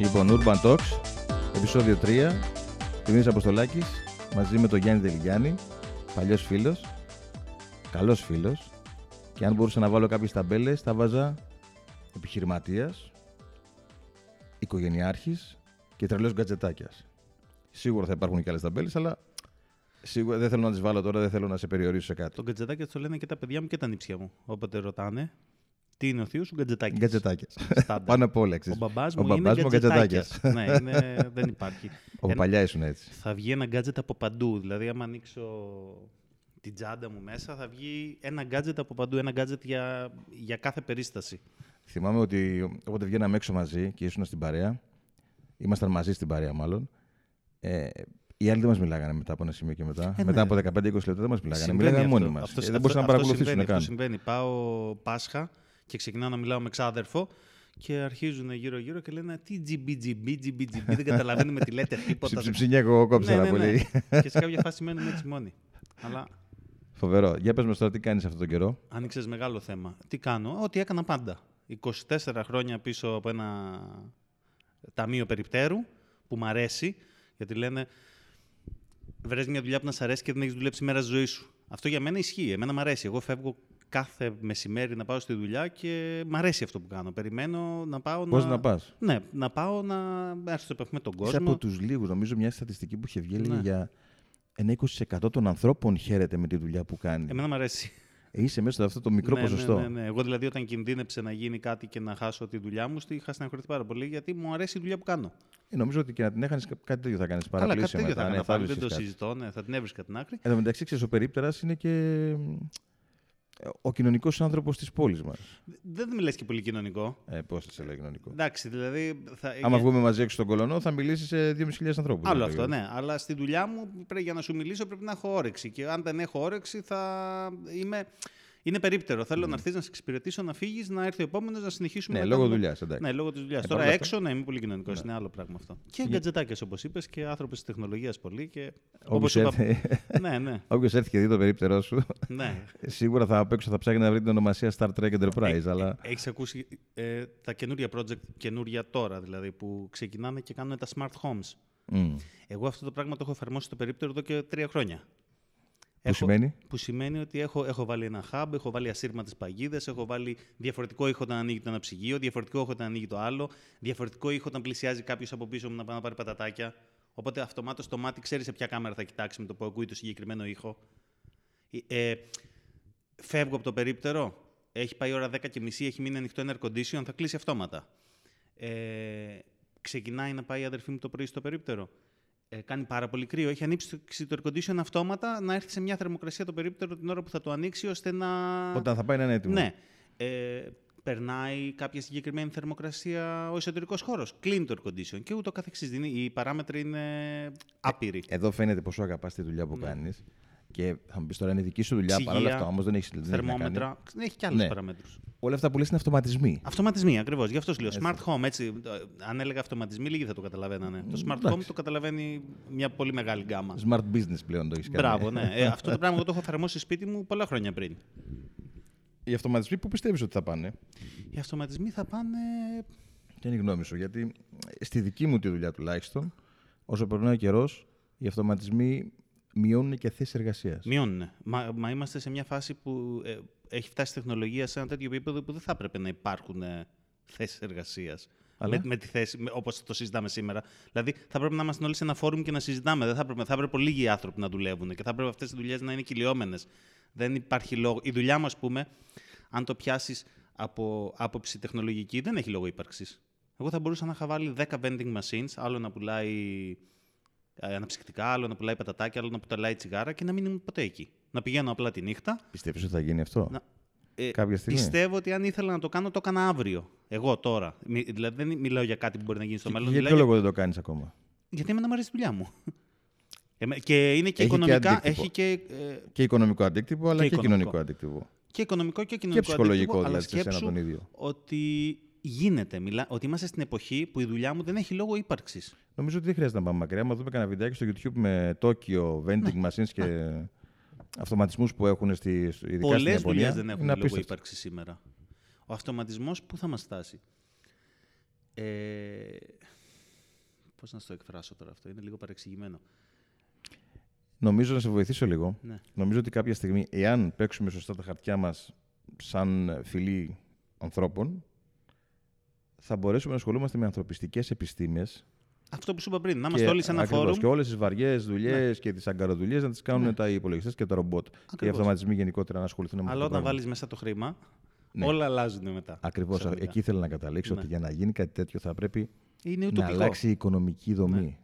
Λοιπόν, Urban Talks, επεισόδιο 3, Δημήτρης Αποστολάκης, μαζί με τον Γιάννη Δελιγιάννη, παλιός φίλος, καλός φίλος, και αν μπορούσα να βάλω κάποιες ταμπέλες, θα βάζα επιχειρηματίας, οικογενειάρχης και τρελός γκατζετάκιας. Σίγουρα θα υπάρχουν και άλλες ταμπέλες, αλλά σίγουρα δεν θέλω να τις βάλω τώρα, δεν θέλω να σε περιορίσω σε κάτι. Το γκατζετάκια το λένε και τα παιδιά μου και τα νύψια μου, όποτε ρωτάνε. Τι είναι ο θείος σου, γκατζετάκιας. Γκατζετάκιας. Πάνω από όλα, εξής. Ο μπαμπάς μου είναι γκατζετάκιας. Ναι, δεν υπάρχει. Από παλιά ήσουν έτσι. Θα βγει ένα γκάτζετ από παντού. Δηλαδή, άμα ανοίξω την τσάντα μου μέσα, θα βγει ένα γκάτζετ από παντού. Ένα γκάτζετ για κάθε περίσταση. Θυμάμαι ότι όποτε βγαίναμε έξω μαζί και ήσουν στην παρέα, ήμασταν μαζί στην παρέα μάλλον. Οι άλλοι δεν μας μιλάγανε μετά από ένα σημείο και μετά. Μετά από 15-20 λεπτά δεν μας μιλάγανε. Μιλάγανε μόνοι μας. Δεν μπορούσαν να παρακολουθήσουν. Αυτό συμβαίνει. Πάω Πάσχα. Και ξεκινάω να μιλάω με ξάδερφο και αρχίζουν γύρω-γύρω και λένε τι GBGB, δεν καταλαβαίνουμε τι λέτε, τίποτα. Ψινιέκο, κόψα να πολύ. Και σε κάποια φάση μένουμε έτσι μόνοι. Αλλά... Φοβερό. Για πες μας τώρα, τι κάνεις αυτόν τον καιρό. Άνοιξες μεγάλο θέμα. Τι κάνω, ό,τι έκανα πάντα. 24 χρόνια πίσω από ένα ταμείο περιπτέρου που μ' αρέσει, γιατί λένε βρες μια δουλειά που να σ' αρέσει και δεν έχεις δουλέψει μέρα ζωή σου. Αυτό για μένα ισχύει. Εμένα μ' αρέσει. Εγώ φεύγω κάθε μεσημέρι να πάω στη δουλειά και μ' αρέσει αυτό που κάνω. Περιμένω να πάω. Πώς να πας. Ναι, να πάω να έρθω στο επαφή με τον κόσμο. Είσαι από τους λίγους, νομίζω, μια στατιστική που είχε βγει για ένα 20% των ανθρώπων χαίρεται με τη δουλειά που κάνει. Εμένα μ' αρέσει. Είσαι μέσα σε αυτό το μικρό ποσοστό. Ναι. Εγώ δηλαδή, όταν κινδύνεψε να γίνει κάτι και να χάσω τη δουλειά μου, είχα στεναχωρηθεί πάρα πολύ γιατί μου αρέσει η δουλειά που κάνω. Νομίζω ότι και να την έχανε κάτι τέτοιο θα κάνει παραπλήσιο. Καλά, κάτι τέτοιο θα κάνει. Δεν το συζητώ, θα την έβρισκα την άκρη. Εν τω μεταξύ, ξέρεις, ο περίπτερας είναι και ο κοινωνικός άνθρωπος της πόλης μας. Δεν με λες και πολύ κοινωνικό. Πώς σε λέω κοινωνικό. Εντάξει, δηλαδή. Άμα βγούμε μαζί έξω στον Κολονό, θα μιλήσεις σε 2.500 ανθρώπους. Άλλο αυτό, ναι. Αλλά στη δουλειά μου, για να σου μιλήσω, πρέπει να έχω όρεξη. Και αν δεν έχω όρεξη, είναι περίπτερο. Θέλω να έρθεις να σε εξυπηρετήσω, να φύγεις, να έρθει ο επόμενος, να συνεχίσουμε. Ναι, λόγω δουλειάς. Ναι, λόγω της δουλειάς. Τώρα έξω, ναι, είμαι πολύ κοινωνικός. Ναι. Είναι άλλο πράγμα αυτό. Και γκατζετάκες, όπως είπες, και άνθρωποι της τεχνολογίας πολύ. Και... Όποιος έρθει και δει το περίπτερό σου, σίγουρα θα απ' έξω θα ψάχνει να βρει την ονομασία Star Trek Enterprise. Αλλά... Έχεις ακούσει τα καινούρια project, καινούρια τώρα δηλαδή, που ξεκινάνε και κάνουν τα smart homes. Εγώ αυτό το πράγμα το έχω εφαρμόσει στο περίπτερο εδώ και 3 χρόνια. Που σημαίνει ότι έχω βάλει ένα hub, έχω βάλει ασύρματες παγίδες, έχω βάλει διαφορετικό ήχο όταν ανοίγει το ένα ψυγείο, διαφορετικό ήχο όταν ανοίγει το άλλο, διαφορετικό ήχο όταν πλησιάζει κάποιος από πίσω μου να πάει να πάρει πατατάκια. Οπότε αυτομάτως το μάτι ξέρει σε ποια κάμερα θα κοιτάξει με το που ακούει το συγκεκριμένο ήχο. Φεύγω από το περίπτερο, έχει πάει η ώρα 10:30, έχει μείνει ανοιχτό ένα air condition, θα κλείσει αυτόματα. Ξεκινάει να πάει η αδερφή μου το πρωί στο περίπτερο. Κάνει πάρα πολύ κρύο. Έχει ανοίξει το air condition αυτόματα να έρθει σε μια θερμοκρασία το περίπτερο την ώρα που θα το ανοίξει, ώστε να. Όταν θα πάει να είναι έτοιμο. Ναι. Περνάει κάποια συγκεκριμένη θερμοκρασία ο εσωτερικός χώρος. Κλείνει το air condition και ούτω καθεξής. Οι παράμετροι είναι άπειροι. Εδώ φαίνεται πόσο αγαπάς τη δουλειά που κάνεις. Και θα μου πεις τώρα είναι δική σου δουλειά, παρόλα αυτά όμως δεν έχεις θερμόμετρα. Δεν έχει κι άλλους παραμέτρους. Όλα αυτά που λες είναι αυτοματισμοί. Αυτοματισμοί, ακριβώς. Γι' αυτό σου λέω. Smart home, έτσι. Αν έλεγα αυτοματισμοί, λίγοι θα το καταλαβαίνανε. Το smart home το καταλαβαίνει μια πολύ μεγάλη γκάμα. Smart business πλέον το έχεις κάνει. Μπράβο, ναι. Αυτό το πράγμα εγώ το έχω εφαρμόσει σπίτι μου πολλά χρόνια πριν. Οι αυτοματισμοί που πιστεύεις ότι θα πάνε. Οι αυτοματισμοί θα πάνε. Ποια είναι η γνώμη σου, γιατί στη δική μου τη δουλειά τουλάχιστον, όσο περνάει ο καιρός, οι αυτοματισμοί. Μειώνουν και θέσεις εργασίας. Μειώνουν. Μα είμαστε σε μια φάση που έχει φτάσει η τεχνολογία σε ένα τέτοιο επίπεδο που δεν θα έπρεπε να υπάρχουν θέσεις εργασίας. Με τη θέση, όπως το συζητάμε σήμερα. Δηλαδή, θα πρέπει να είμαστε όλοι σε ένα φόρουμ και να συζητάμε. Δεν θα έπρεπε λίγοι άνθρωποι να δουλεύουν και θα πρέπει αυτές οι δουλειές να είναι κυλιόμενες. Δεν υπάρχει λόγο. Η δουλειά μου, ας πούμε, αν το πιάσεις από άποψη τεχνολογική, δεν έχει λόγο ύπαρξης. Εγώ θα μπορούσα να είχα βάλει 10 vending machines, άλλο να πουλάει αναψυκτικά, άλλο να πουλάει πατατάκια, άλλο να πουλάει τσιγάρα και να μην είμαι ποτέ εκεί. Να πηγαίνω απλά τη νύχτα. Πιστεύεις ότι θα γίνει αυτό κάποια στιγμή? Πιστεύω ότι αν ήθελα να το κάνω, το έκανα αύριο. Εγώ τώρα. Δηλαδή δεν μιλάω για κάτι που μπορεί να γίνει στο μέλλον. Για ποιο λόγο δεν το κάνεις ακόμα? Γιατί εμένα μου αρέσει η δουλειά μου. Και είναι και οικονομικά. Έχει και οικονομικό αντίκτυπο, αλλά και κοινωνικό αντίκτυπο. Και οικονομικό και κοινωνικό αντίκτυπο. Και ψυχολογικό, δηλαδή, σε έναν τον ίδιο. Ότι γίνεται, ότι είμαστε στην εποχή που η δουλειά μου δεν έχει λόγο ύπαρξης. Νομίζω ότι δεν χρειάζεται να πάμε μακριά. Μα δούμε κανένα βιντεάκι στο YouTube με Tokyo vending machines και αυτοματισμούς που έχουν ειδικά πολλές στην Ιαπωνία. Πολλές δουλειές δεν έχουν λόγο ύπαρξη σήμερα. Ο αυτοματισμός πού θα μας φτάσει. πώς να στο εκφράσω τώρα αυτό, είναι λίγο παρεξηγημένο. Νομίζω να σε βοηθήσω λίγο. Ναι. Νομίζω ότι κάποια στιγμή, εάν παίξουμε σωστά τα χαρτιά μας σαν φιλοί ανθρώπων, θα μπορέσουμε να ασχολούμαστε με ανθρωπιστικές επιστήμες. Αυτό που σου είπα πριν, να είμαστε όλοι σε ένα φόρουμ. Και όλες τις βαριές δουλειές ναι. και τις αγκαροδουλειές να τις κάνουν ναι. τα υπολογιστές και τα ρομπότ. Ακριβώς. Και οι αυτοματισμοί γενικότερα να ασχοληθούν με αυτό. Αλλά όταν βάλεις μέσα το χρήμα, ναι. όλα αλλάζουν μετά. Ακριβώς. Εκεί ήθελα να καταλήξω ναι. ότι για να γίνει κάτι τέτοιο θα πρέπει να αλλάξει η οικονομική δομή. Ναι.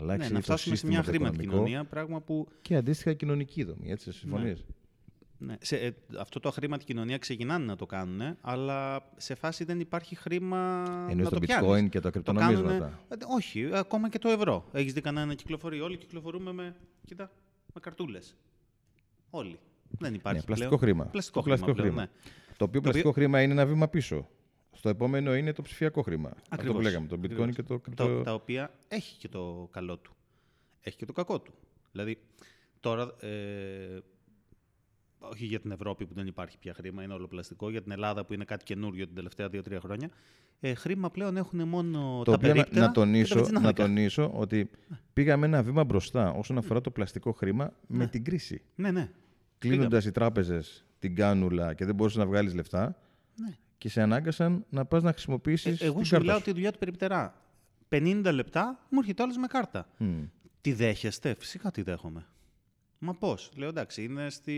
Να, ναι, να φτάσουμε σε μια χρήματη κοινωνία, πράγμα που... Και αντίστοιχα κοινωνική δομή, έτσι, συμφωνείς. Ναι. Ναι. Αυτό το αχρήματη κοινωνία ξεκινάνε να το κάνουν, αλλά σε φάση δεν υπάρχει χρήμα εννοείς να το πιάνεις. Bitcoin και τα κρυπτονομίσματα. Όχι, ακόμα και το ευρώ. Έχεις δει κανένα κυκλοφορεί. Όλοι κυκλοφορούμε με καρτούλες. Όλοι. Δεν υπάρχει πλαστικό χρήμα. Πλαστικό χρήμα. Ναι. Το οποίο πλαστικό χρήμα είναι ένα βήμα πίσω. Το επόμενο είναι το ψηφιακό χρήμα. Αυτό που λέγαμε, το bitcoin και το κρυπτο... Τα οποία έχει και το καλό του. Έχει και το κακό του. Δηλαδή, τώρα, όχι για την Ευρώπη που δεν υπάρχει πια χρήμα, είναι όλο πλαστικό, για την Ελλάδα που είναι κάτι καινούριο την τελευταία 2-3 χρόνια, χρήμα πλέον έχουν μόνο το τα περίπτερα. Να τονίσω ότι πήγαμε ένα βήμα μπροστά όσον αφορά το πλαστικό χρήμα ναι. με την κρίση. Ναι, ναι. Κλείνοντας οι τράπεζες την κάνουλα και δεν μπορούσες να βγάλεις λεφτά, ναι. και σε ανάγκασαν να πας να χρησιμοποιήσεις. Εγώ σου μιλάω τη δουλειά του περιπτερά. 50 λεπτά μου έρχεται όλος με κάρτα. Τη δέχεστε? Φυσικά τη δέχομαι. Μα πώς? Λέω εντάξει, είναι στη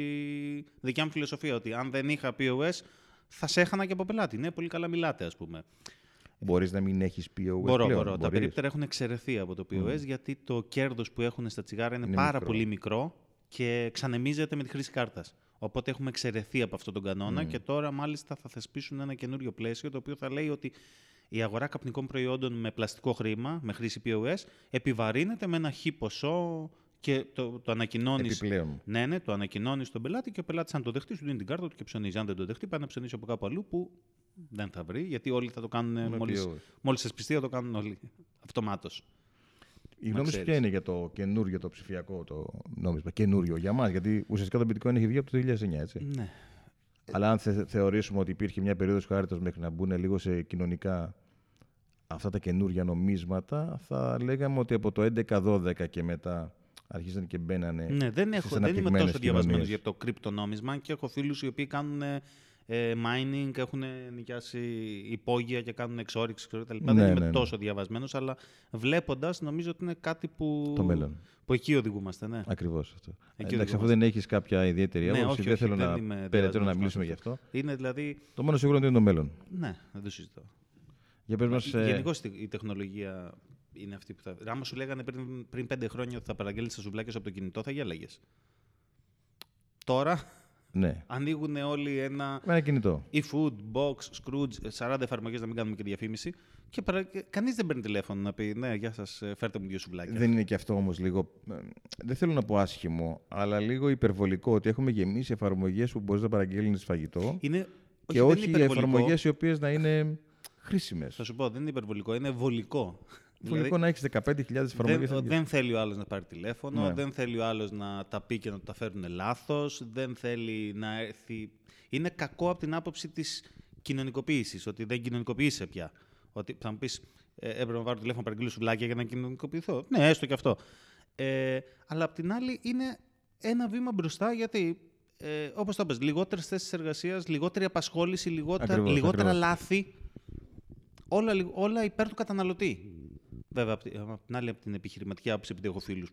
δικιά μου φιλοσοφία ότι αν δεν είχα POS θα σε έχανα και από πελάτη. Ναι, πολύ καλά μιλάτε, ας πούμε. Μπορείς να μην έχεις POS? Μπορώ. Τα περίπτερα έχουν εξαιρεθεί από το POS γιατί το κέρδος που έχουν στα τσιγάρα είναι πάρα πολύ μικρό και ξανεμίζεται με τη χρήση κάρτας. Οπότε έχουμε εξαιρεθεί από αυτόν τον κανόνα και τώρα μάλιστα θα θεσπίσουν ένα καινούριο πλαίσιο το οποίο θα λέει ότι η αγορά καπνικών προϊόντων με πλαστικό χρήμα, με χρήση POS, επιβαρύνεται με ένα χι ποσό και το ανακοινώνεις. Επιπλέον. Ναι, το ανακοινώνεις στον πελάτη και ο πελάτης αν το δεχτεί σου δίνει την κάρτα του και ψωνίζει. Αν δεν το δεχτεί, πάει να ψωνίσει από κάπου αλλού που δεν θα βρει, γιατί όλοι θα το κάνουν μόλις εσπιστεί, θα το κάνουν όλοι αυτομάτως. Η γνώμη σου ποια είναι για το καινούριο, το ψηφιακό το νόμισμα? Καινούριο για μας, γιατί ουσιαστικά το bitcoin έχει βγει από το 2009, έτσι. Ναι. Αλλά αν θεωρήσουμε ότι υπήρχε μια περίοδος χάριτος μέχρι να μπουν λίγο σε κοινωνικά αυτά τα καινούρια νομίσματα, θα λέγαμε ότι από το 11-12 και μετά αρχίζαν και μπαίνανε. Ναι, δεν είμαι τόσο διαβασμένος για το κρυπτονόμισμα και έχω φίλους οι οποίοι κάνουν mining, έχουν νοικιάσει υπόγεια και κάνουν εξόριξη κτλ. Ναι, δεν είμαι τόσο διαβασμένος, αλλά βλέποντας νομίζω ότι είναι κάτι που. Το μέλλον. Που εκεί οδηγούμαστε. Ναι. Ακριβώς αυτό. Εντάξει, αφού δεν έχεις κάποια ιδιαίτερη άποψη, δεν θέλω να μιλήσουμε γι' αυτό. Είναι, δηλαδή... Το μόνο σίγουρο είναι το μέλλον. Ναι, δεν το συζητώ. Γενικώς η τεχνολογία είναι αυτή που θα. Άμα σου λέγανε πριν 5 χρόνια ότι θα παραγγέλνεις τα σουβλάκια από το κινητό, θα γέλαγες. Τώρα. Ναι. Ανοίγουν όλοι ένα κινητό. E-food, box, Scrooge, 40 εφαρμογές, να μην κάνουμε και διαφήμιση. Και κανείς δεν παίρνει τηλέφωνο να πει ναι, γεια σας, φέρτε μου 2 σουβλάκια. Δεν είναι και αυτό όμως λίγο. Δεν θέλω να πω άσχημο, αλλά λίγο υπερβολικό ότι έχουμε γεμίσει εφαρμογές που μπορείς να παραγγέλνεις φαγητό. Και όχι εφαρμογές οι οποίες να είναι χρήσιμες. Θα σου πω, δεν είναι υπερβολικό, είναι βολικό. Δηλαδή, να έχεις 15.000 εφαρμογές. Δεν θέλει ο άλλος να πάρει τηλέφωνο, ναι. δεν θέλει ο άλλος να τα πει και να τα φέρουν λάθος, δεν θέλει να έρθει. Είναι κακό από την άποψη της κοινωνικοποίησης, ότι δεν κοινωνικοποιείσαι πια. Ότι θα μου πεις, έπρεπε να πάρω τηλέφωνο να παραγγείλω σουβλάκια για να κοινωνικοποιηθώ. Ναι, έστω και αυτό. Αλλά απ' την άλλη είναι ένα βήμα μπροστά γιατί, όπως το πες, λιγότερες θέσεις εργασίας, λιγότερη απασχόληση, λιγότερα λάθη. Όλα υπέρ του καταναλωτή. Βέβαια, απ' την άλλη, από την επιχειρηματική άποψη, επειδή έχω φίλους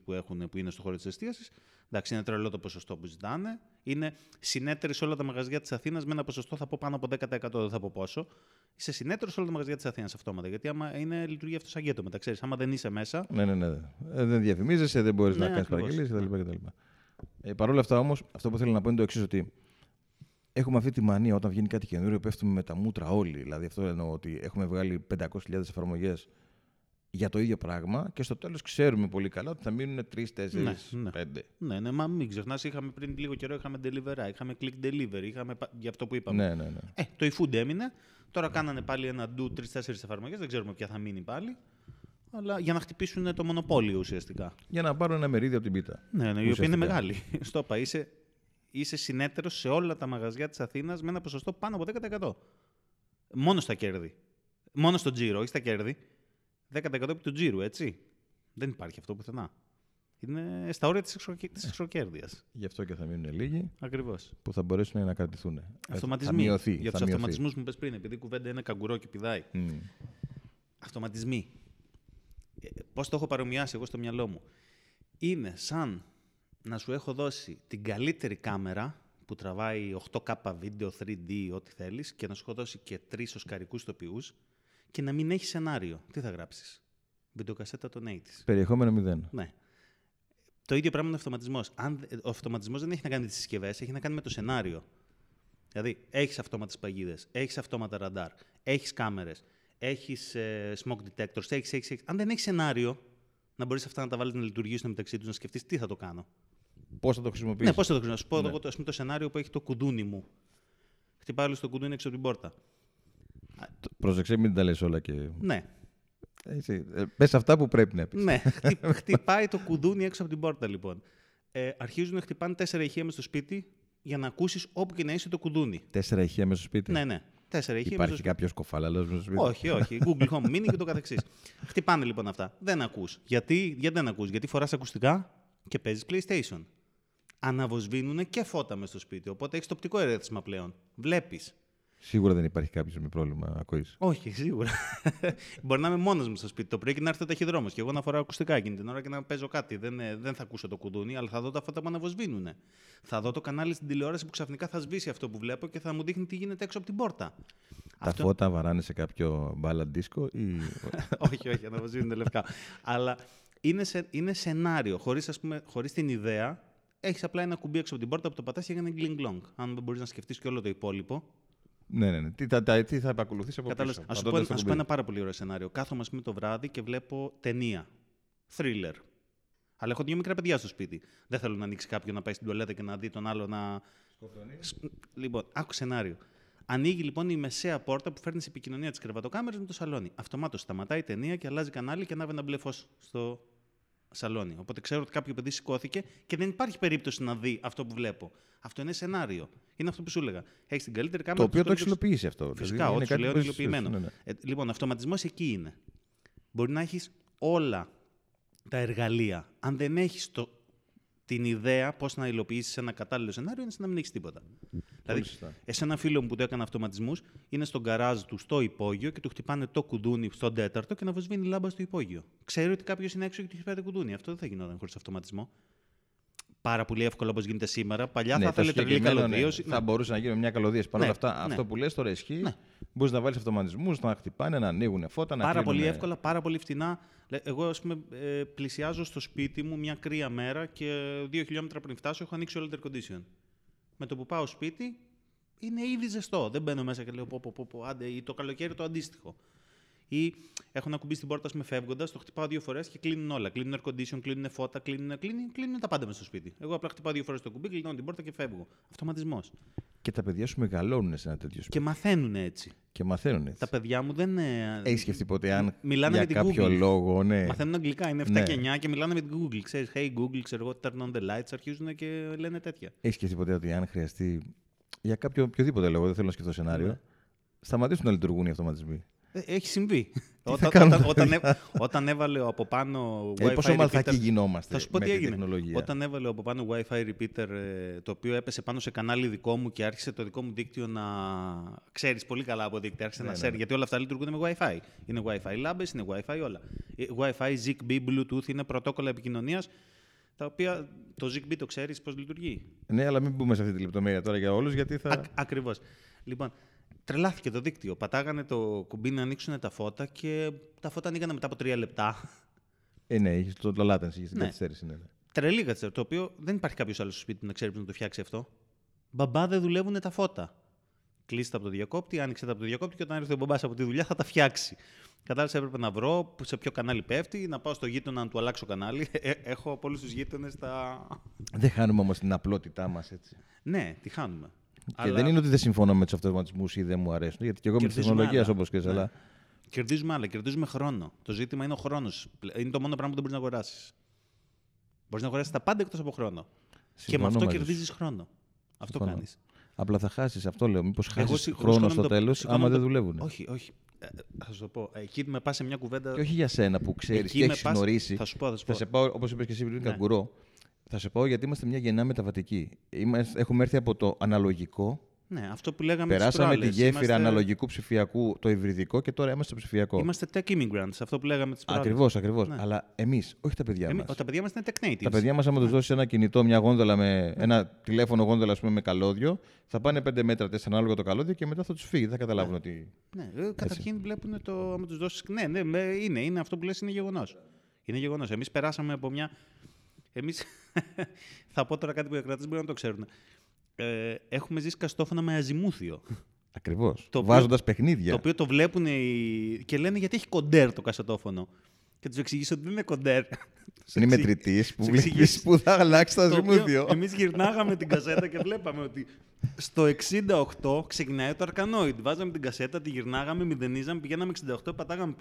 που είναι στο χώρο της εστίασης, εντάξει, είναι τρελό το ποσοστό που ζητάνε. Είναι συνέτεροι σε όλα τα μαγαζιά της Αθήνας με ένα ποσοστό, θα πω πάνω από 10%, δεν θα πω πόσο. Είσαι συνέτερο σε όλα τα μαγαζιά της Αθήνας αυτόματα. Γιατί άμα λειτουργεί αυτό σαν γέτο, μεταξύ, άμα δεν είσαι μέσα. Ναι. Δεν διαφημίζεσαι, δεν μπορείς να κάνεις παραγγελίες κτλ. Παρ' όλα αυτά, όμως, αυτό που θέλω να πω είναι το εξής, ότι έχουμε αυτή τη μανία όταν βγαίνει κάτι καινούριο, πέφτουμε με τα μούτρα όλοι. Δηλαδή, αυτό εννοώ ότι έχουμε βγάλει 500.000 εφαρμογές για το ίδιο πράγμα και στο τέλος ξέρουμε πολύ καλά ότι θα μείνουν 3, 4, 5. Ναι, μα μην ξεχνάς, είχαμε πριν λίγο καιρό delivery, είχαμε click delivery, είχαμε για αυτό που είπαμε. Ναι. Το e-food έμεινε, τώρα κάνανε πάλι ένα 3-4 εφαρμογές, δεν ξέρουμε ποια θα μείνει πάλι, αλλά για να χτυπήσουν το μονοπόλιο ουσιαστικά. Για να πάρουν ένα μερίδιο από την πίτα. Ναι, η οποία είναι μεγάλη. Στο είπα, είσαι συνέτερος σε όλα τα μαγαζιά της Αθήνας με ένα ποσοστό πάνω από 10%. Μόνο στα κέρδη. Μόνο στο τζίρο, όχι στα κέρδη. 10% επί του τζίρου, έτσι. Δεν υπάρχει αυτό πουθενά. Είναι στα όρια της εξωκέρδειας. Γι' αυτό και θα μείνουν λίγοι. Ακριβώς. Που θα μπορέσουν να κρατηθούν. Αυτοματισμοί. Για τους αυτοματισμούς που μου πες πριν, επειδή κουβέντα είναι καγκουρό και πηδάει. Αυτοματισμοί. Πώς το έχω παρομοιάσει εγώ στο μυαλό μου. Είναι σαν να σου έχω δώσει την καλύτερη κάμερα που τραβάει 8K βίντεο, 3D, ό,τι θέλεις, και να σου έχω δώσει και 3 οσκαρικούς ηθοποιούς και να μην έχει σενάριο. Τι θα γράψεις? Βιντεοκασέτα των 80's. Περιεχόμενο μηδέν. Ναι. Το ίδιο πράγμα είναι ο αυτοματισμός. Ο αυτοματισμός δεν έχει να κάνει με τις συσκευές, έχει να κάνει με το σενάριο. Δηλαδή, έχεις αυτόματες παγίδες, έχεις αυτόματα ραντάρ, έχεις κάμερες, έχεις smoke detectors, έχεις. Αν δεν έχεις σενάριο, να μπορείς αυτά να τα βάλεις να λειτουργήσουν μεταξύ τους, να σκεφτείς τι θα το κάνω. Πώς θα το χρησιμοποιήσεις. Ναι, πώς θα το χρησιμοποιήσω. Ναι. Σου πω εγώ το σενάριο που έχει το κουδούνι μου. Χτυπάει όλο το κουδούνι έξω από την πόρτα. Πρόσεξε, μην τα λες όλα και. Ναι. Πες αυτά που πρέπει να πεις. Ναι, χτυπάει το κουδούνι έξω από την πόρτα, λοιπόν. Αρχίζουν να χτυπάνε 4 ηχεία μέσα στο σπίτι για να ακούσεις όπου και να είσαι το κουδούνι. 4 ηχεία μέσα στο σπίτι. Ναι, ναι. 4 ηχεία. Υπάρχει κάποιο κοφάλαλο μέσα στο σπίτι. Όχι, όχι. Google Home Mini και το καθεξής. Χτυπάνε λοιπόν αυτά. Δεν ακούς. Γιατί δεν ακούς? Γιατί φοράς ακουστικά και παίζεις PlayStation. Αναβοσβήνουν και φώτα μέσα στο σπίτι. Οπότε έχεις το οπτικό ερέθισμα πλέον. Βλέπεις. Σίγουρα δεν υπάρχει κάποιος με πρόβλημα ακοής. Όχι, σίγουρα. Μπορεί να είμαι μόνος μου στο σπίτι το πρωί και να έρθει ο ταχυδρόμος. Και εγώ να φοράω ακουστικά εκείνη την ώρα και να παίζω κάτι. Δεν θα ακούσω το κουδούνι, αλλά θα δω τα φώτα που αναβοσβήνουν. Θα δω το κανάλι στην τηλεόραση που ξαφνικά θα σβήσει αυτό που βλέπω και θα μου δείχνει τι γίνεται έξω από την πόρτα. Τα αυτό... φώτα βαράνε σε κάποιο μπάλα δίσκο ή. Όχι, όχι, αναβοσβήνουν λευκά. Αλλά είναι σενάριο. Χωρίς την ιδέα, έχεις απλά ένα κουμπί έξω από την πόρτα που το πατάς και έκανε γκλινγκλονγκ. Αν δεν μπορείς να σκεφτείς και όλο το υπόλοιπο. Ναι, ναι, ναι. Τι θα επακολουθήσει από πίσω. Ας πω ένα πάρα πολύ ωραίο σενάριο. Κάθομαι το βράδυ και βλέπω ταινία. Thriller. Αλλά έχω 2 μικρά παιδιά στο σπίτι. Δεν θέλω να ανοίξει κάποιον να πάει στην τουαλέτα και να δει τον άλλο να. Σκοτώνει. Λοιπόν, άκου σενάριο. Ανοίγει λοιπόν η μεσαία πόρτα που φέρνει σε επικοινωνία τη κρεβατοκάμερα με το σαλόνι. Αυτομάτως σταματάει η ταινία και αλλάζει κανάλι και ανάβει ένα μπλε φως στο σαλόνι. Οπότε ξέρω ότι κάποιο παιδί σηκώθηκε και δεν υπάρχει περίπτωση να δει αυτό που βλέπω. Αυτό είναι σενάριο. Είναι αυτό που σου έλεγα. Έχεις την καλύτερη κάμερα. Το οποίο το εξυλοποιείς αυτό. Φυσικά, ό,τι σου λέω είναι υλοποιημένο. Ναι, ναι. Λοιπόν, αυτοματισμός εκεί είναι. Μπορεί να έχεις όλα τα εργαλεία. Αν δεν έχεις την ιδέα πώς να υλοποιήσεις ένα κατάλληλο σενάριο, είναι σαν να μην έχεις τίποτα. Δηλαδή, σε ένα φίλο μου που το έκανε αυτοματισμούς, είναι στον γκαράζ του στο υπόγειο και του χτυπάνε το κουδούνι στον 4ο και να βοσβήνει λάμπα στο υπόγειο. Ξέρει ότι κάποιος είναι έξω και του χτυπάει το κουδούνι. Αυτό δεν θα γινόταν χωρίς αυτοματισμό. Πάρα πολύ εύκολα όπως γίνεται σήμερα. Παλιά θα ήθελε τρελή καλωδίωση. Ναι. Θα μπορούσε να γίνει μια καλωδίωση. Παρ' όλα αυτά, αυτό που λες τώρα ισχύει. Ναι. Μπορείς να βάλεις αυτοματισμούς, να χτυπάνε, να ανοίγουν φώτα. Πάρα πολύ εύκολα, πάρα πολύ φτηνά. Εγώ, ας πούμε, πλησιάζω στο σπίτι μου μια κρύα μέρα και 2 χιλιόμετρα πριν φτάσω έχω ανοίξει όλο το air condition. Με το που πάω σπίτι είναι ήδη ζεστό. Δεν μπαίνω μέσα και λέω πω, άντε, ή το καλοκαίρι το αντίστοιχο. Ή έχω ένα κουμπί στην πόρτα με φεύγοντας, το χτυπάω 2 φορές και κλείνουν όλα. Κλείνουν air condition, κλείνουν φώτα, κλείνουν τα πάντα μέσα στο σπίτι. Εγώ απλά χτυπάω 2 φορές το κουμπί, κλείνω την πόρτα και φεύγω. Αυτοματισμός. Και τα παιδιά σου μεγαλώνουν σε ένα τέτοιο σπίτι. Και μαθαίνουν έτσι. Τα παιδιά μου δεν. Έχεις σκεφτεί ποτέ αν. Μιλάνε για κάποιο Google. Λόγο, ναι. Μαθαίνουν αγγλικά, είναι 7 ναι. και 9 και μιλάνε με την Google. Ξέρεις, hey Google, ξέρω εγώ, turn on the lights, αρχίζουν και λένε τέτοια. Έχεις σκεφτεί ποτέ ότι αν χρειαστεί. Για κάποιο οποιοδήποτε λόγο, δεν θέλω να σκεφτώ σενάριο, ναι. σταματήσουν να λειτουργούν οι αυτοματισμοί. Έχει συμβεί. Όταν έβαλε από πάνω WiFi repeater. Πόσο μαλθακοί γινόμαστε. Θα σου πω τι έγινε. Όταν έβαλε από πάνω WiFi repeater, το οποίο έπεσε πάνω σε κανάλι δικό μου και άρχισε το δικό μου δίκτυο να. Ξέρεις πολύ καλά από δίκτυα, άρχισε να σέρει. Γιατί όλα αυτά λειτουργούν με WiFi. Είναι WiFi λάμπες, είναι WiFi όλα. WiFi, ZigBee, Bluetooth είναι πρωτόκολλα επικοινωνίας. Τα οποία το ZigBee το ξέρεις πώς λειτουργεί. Ναι, αλλά μην μπούμε σε αυτή τη λεπτομέρεια τώρα για όλους, γιατί θα. Ακριβώς. Λοιπόν. Τρελάθηκε το δίκτυο. Πατάγανε το κουμπί να ανοίξουν τα φώτα και τα φώτα ανοίγανε μετά από 3 λεπτά. Ναι, είχε το latency, είχε την καθυστέρηση. Ναι. Τρελή καθυστέρηση. Το οποίο δεν υπάρχει κάποιο άλλο στο σπίτι που να ξέρει να το φτιάξει αυτό. Μπαμπά, δεν δουλεύουν τα φώτα. Κλείστε από το διακόπτη, άνοιξε τα από το διακόπτη και όταν έρθει ο μπαμπάς από τη δουλειά θα τα φτιάξει. Κατάλαβα, έπρεπε να βρω σε ποιο κανάλι πέφτει, να πάω στο γείτονα να του αλλάξω κανάλι. Έχω από όλους τους γείτονες τα. Δεν χάνουμε όμως την απλότητά μας έτσι. Ναι, τη χάνουμε. Και αλλά... δεν είναι ότι δεν συμφωνώ με τους αυτοματισμούς ή δεν μου αρέσουν, γιατί και εγώ με τη τεχνολογία όπως και εσένα. Κερδίζουμε άλλα, κερδίζουμε χρόνο. Το ζήτημα είναι ο χρόνος. Είναι το μόνο πράγμα που δεν μπορείς να αγοράσεις. Μπορείς να αγοράσεις τα πάντα εκτός από χρόνο. Συμφωνώ, και με αυτό κερδίζεις χρόνο. Αυτό κάνεις. Απλά θα χάσεις, αυτό λέω. Μήπως χάσεις χρόνο στο τέλος, άμα δεν δουλεύουν. Όχι, όχι. Θα σου το πω. Εκεί με πα σε μια κουβέντα. Και όχι για σένα που ξέρει και έχει γνωρίσει. Θα σε πάω, όπως είπες και εσύ, πριν καγκουρό. Θα σε πάω γιατί είμαστε μια γενιά μεταβατική. Έχουμε έρθει από το αναλογικό. Ναι, αυτό που λέγαμε. Περάσαμε τη γέφυρα αναλογικού ψηφιακού, το υβριδικό και τώρα είμαστε ψηφιακό. Είμαστε tech immigrants, αυτό που λέγαμε τις προάλλες. Ακριβώς. Ναι. Αλλά εμείς, όχι τα παιδιά μας. Τα παιδιά μας είναι tech natives. Τα παιδιά μας, άμα τους δώσεις ένα κινητό, μια γόνδολα, ένα τηλέφωνο γόνδολα, ας πούμε, με καλώδιο, θα πάνε 5 μέτρα, 4 ανάλογα το καλώδιο και μετά θα τους φύγει. Θα καταλάβουν ότι. Ναι, καταρχήν βλέπουν το. Άμα τους δώσεις. Ναι, είναι αυτό που λες, είναι γεγονός. Είναι γεγονός. Εμείς περάσαμε από μια. Εμείς. Θα πω τώρα κάτι που οι κρατές μπορεί να το ξέρουν. Έχουμε ζήσει καστόφωνα με αζημούθιο. Ακριβώς. Βάζοντας παιχνίδια. Το οποίο το βλέπουν και λένε γιατί έχει κοντέρ το κασετόφωνο. Και τους εξηγήσω ότι δεν είναι κοντέρ. Είναι μετρητής που βλέπεις που θα αλλάξει το αζημούθιο. Εμείς γυρνάγαμε την κασέτα και βλέπαμε ότι στο 68 ξεκινάει το αρκανόιντ. Βάζαμε την κασέτα, τη γυρνάγαμε, μηδενίζαμε, πηγαίναμε 68, πατάγαμε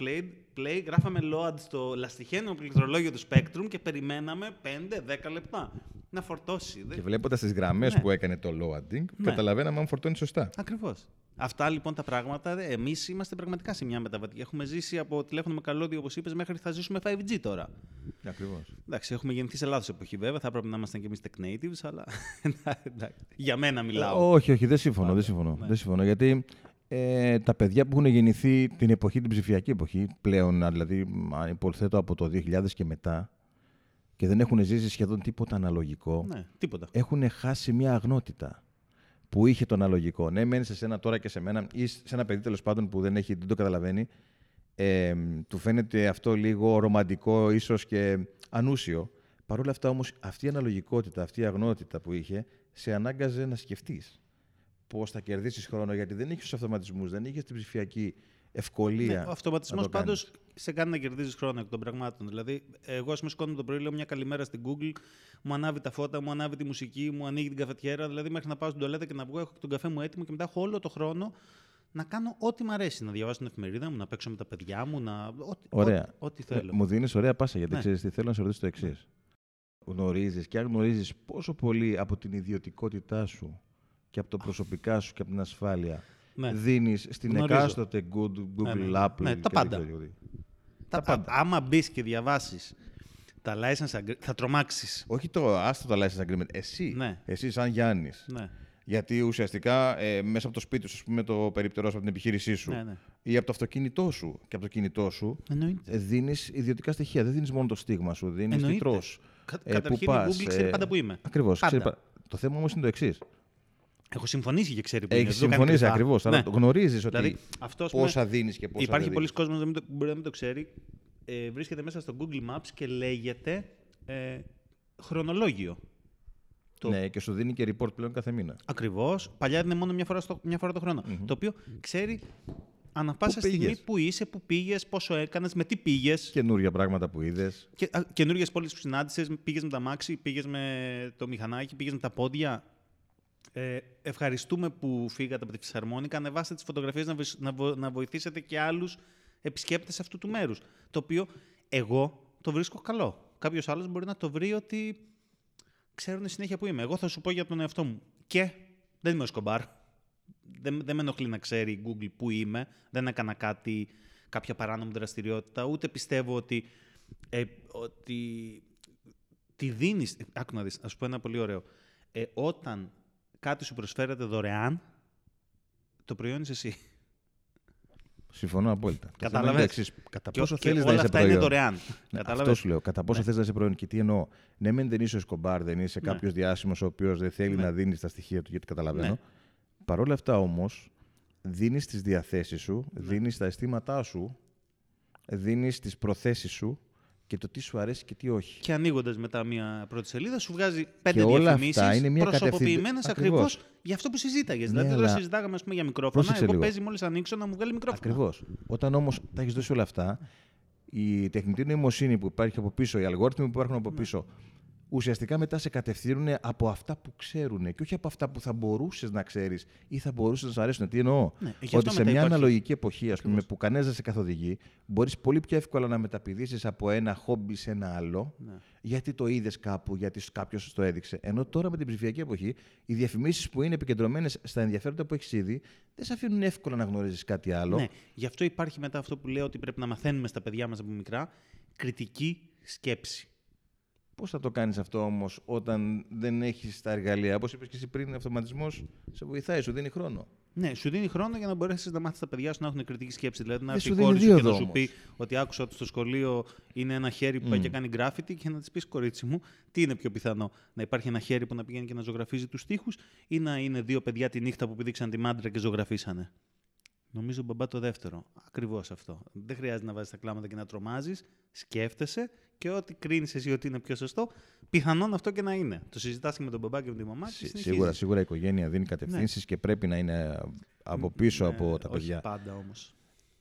play, γράφαμε load στο λαστιχένιο πληκτρολόγιο του Spectrum και περιμέναμε 5-10 λεπτά. Να φορτώσει. Και βλέποντας τις γραμμές που έκανε το loading, καταλαβαίναμε αν φορτώνει σωστά. Ακριβώς. Αυτά λοιπόν τα πράγματα, εμείς είμαστε πραγματικά σε μια μεταβατική. Έχουμε ζήσει από τηλέφωνο με καλώδιο, όπως είπες, μέχρι θα ζήσουμε 5G τώρα. Ακριβώς. Εντάξει, έχουμε γεννηθεί σε λάθος εποχή βέβαια, θα έπρεπε να ήμασταν κι εμείς tech natives, αλλά. Για μένα μιλάω. Όχι, δεν συμφωνώ. Γιατί τα παιδιά που έχουν γεννηθεί την εποχή, την ψηφιακή εποχή, πλέον, δηλαδή, υποθέτω από το 2000 και μετά. Και δεν έχουν ζήσει σχεδόν τίποτα αναλογικό. Ναι, τίποτα. Έχουν χάσει μια αγνότητα που είχε το αναλογικό. Ναι, μένει σε σένα τώρα και σε μένα, ή σε ένα παιδί τέλος πάντων που δεν το καταλαβαίνει. Του φαίνεται αυτό λίγο ρομαντικό, ίσως και ανούσιο. Παρ' όλα αυτά όμως, αυτή η αναλογικότητα, αυτή η αγνότητα που είχε, σε ανάγκαζε να σκεφτείς πώς θα κερδίσεις χρόνο, γιατί δεν είχες τους αυτοματισμούς, δεν είχες την ψηφιακή ευκολία. Ναι, ο αυτοματισμός πάντως σε κάνει να κερδίζεις χρόνο εκ των πραγμάτων. Δηλαδή, εγώ ας με σκόνω το πρωί, λέω μια καλημέρα στην Google, μου ανάβει τα φώτα, μου ανάβει τη μουσική, μου ανοίγει την καφετιέρα. Δηλαδή, μέχρι να πάω στην τουαλέτα και να βγω, έχω τον καφέ μου έτοιμο και μετά έχω όλο το χρόνο να κάνω ό,τι μου αρέσει. Να διαβάσω την εφημερίδα μου, να παίξω με τα παιδιά μου, ό,τι θέλω. Μου δίνεις ωραία πάσα, γιατί ξέρεις τι θέλω να σε ρωτήσω το εξής. Γνωρίζεις και αν γνωρίζεις πόσο πολύ από την ιδιωτικότητά σου και από το προσωπικά σου και από την ασφάλεια. Ναι. Δίνεις στην εκάστοτε Google, Apple. Ναι, τα πάντα. Τα πάντα. Άμα μπεις και διαβάσεις τα license agreement, θα τρομάξεις. Όχι άστο τα license agreement. Εσύ σαν Γιάννης. Ναι. Γιατί ουσιαστικά μέσα από το σπίτι σου, ας πούμε, το περιπτερό από την επιχείρησή σου ή από το αυτοκίνητό σου και από το κινητό σου, δίνεις ιδιωτικά στοιχεία. Δεν δίνεις μόνο το στίγμα σου, δίνεις τι τρως. Καταρχήν η Google ξέρει πάντα που είμαι. Ακριβώς. Το θέμα όμως είναι το εξής. Έχω συμφωνήσει και ξέρει που είναι. Έχεις συμφωνήσει ακριβώς, αλλά γνωρίζεις ότι δηλαδή, πόσα δίνεις και πόσα δεν δίνεις. Υπάρχει πολλοί κόσμος που μπορεί να μην το ξέρει. Βρίσκεται μέσα στο Google Maps και λέγεται χρονολόγιο. Ναι, και σου δίνει και report πλέον κάθε μήνα. Ακριβώς. Παλιά είναι μόνο μια φορά το χρόνο. Mm-hmm. Το οποίο ξέρει ανά πάσα στιγμή που είσαι, που πήγες, πόσο έκανες, με τι πήγες. Καινούργια πράγματα που είδες. Καινούργιες πόλεις που συνάντησες. Πήγες με τα μάξι, πήγες με το μηχανάκι, πήγες με τα πόδια. Ευχαριστούμε που φύγατε από τη Φυσαρμόνικα. Ανεβάστε τις φωτογραφίες να βοηθήσετε και άλλους επισκέπτες αυτού του μέρους. Το οποίο εγώ το βρίσκω καλό. Κάποιος άλλος μπορεί να το βρει ότι ξέρουν συνέχεια που είμαι. Εγώ θα σου πω για τον εαυτό μου. Και δεν είμαι ο Σκομπάρ. Δεν με ενοχλεί να ξέρει η Google που είμαι. Δεν έκανα κάποια παράνομη δραστηριότητα. Ούτε πιστεύω ότι. Τη δίνεις. Άκου να δεις. Ας πω ένα πολύ ωραίο. Όταν κάτι σου προσφέρεται δωρεάν, το προϊόν είσαι εσύ. Συμφωνώ απόλυτα. Κατάλαβες. Κατά πόσο θέλεις να είσαι προϊόν. Είναι δωρεάν. Αυτό σου λέω. Κατά πόσο θέλεις να είσαι προϊόν. Και τι εννοώ. Ναι, μεν δεν είσαι ο Σκομπάρ, δεν είσαι κάποιος διάσημος ο οποίος δεν θέλει να δίνει τα στοιχεία του, γιατί καταλαβαίνω. Παρ' όλα αυτά όμως, δίνεις τις διαθέσεις σου, δίνεις τα αισθήματά σου, δίνεις τις προθέσεις σου. Και το τι σου αρέσει και τι όχι. Και ανοίγοντας μετά μία πρώτη σελίδα, σου βγάζει 5 διαφημίσεις προσωποποιημένες ακριβώς για αυτό που συζήταγες. Δηλαδή, τώρα συζητάγαμε, ας πούμε, για μικρόφωνα. Εγώ παίζει μόλις ανοίξω να μου βγάλει μικρόφωνα. Ακριβώς. Όταν όμως τα έχεις δώσει όλα αυτά, η τεχνητή νοημοσύνη που υπάρχει από πίσω, οι αλγόριθμοι που υπάρχουν από πίσω, ουσιαστικά μετά σε κατευθύνουν από αυτά που ξέρουν και όχι από αυτά που θα μπορούσες να ξέρεις ή θα μπορούσες να σου αρέσουν. Τι εννοώ? Ναι, ότι σε μια αναλογική εποχή, ας πούμε, που κανένας δεν σε καθοδηγεί, μπορείς πολύ πιο εύκολα να μεταπηδήσεις από ένα χόμπι σε ένα άλλο, ναι, γιατί το είδες κάπου, γιατί κάποιος σου το έδειξε. Ενώ τώρα με την ψηφιακή εποχή, οι διαφημίσεις που είναι επικεντρωμένες στα ενδιαφέροντα που έχεις ήδη, δεν σε αφήνουν εύκολα να γνωρίζεις κάτι άλλο. Ναι. Γι' αυτό υπάρχει μετά αυτό που λέω ότι πρέπει να μαθαίνουμε στα παιδιά μας από μικρά, κριτική σκέψη. Πώς θα το κάνεις αυτό όμως όταν δεν έχεις τα εργαλεία? Όπως είπες και εσύ πριν, ο αυτοματισμός σε βοηθάει, σου δίνει χρόνο. Ναι, σου δίνει χρόνο για να μπορέσεις να μάθεις τα παιδιά σου να έχουν κριτική σκέψη. Δηλαδή να έρθει η κόρη σου και να σου πει ότι άκουσα ότι στο σχολείο είναι ένα χέρι που πάει και κάνει γκράφιτι και να της πεις, κορίτσι μου, τι είναι πιο πιθανό? Να υπάρχει ένα χέρι που να πηγαίνει και να ζωγραφίζει τους τοίχους ή να είναι δύο παιδιά τη νύχτα που πηδήξαν τη μάντρα και ζωγραφίσανε? Νομίζω μπαμπά το δεύτερο. Ακριβώς αυτό. Δεν χρειάζεται να βάζεις τα κλάματα και να τρομάζεις. Σκέφτεσαι και ό,τι κρίνεις εσύ ότι είναι πιο σωστό, πιθανόν αυτό και να είναι. Το συζητάς και με τον μπαμπά και με τη μαμά. Σίγουρα η οικογένεια δίνει κατευθύνσεις, ναι, και πρέπει να είναι από πίσω, ναι, από τα παιδιά. Όχι πάντα όμως.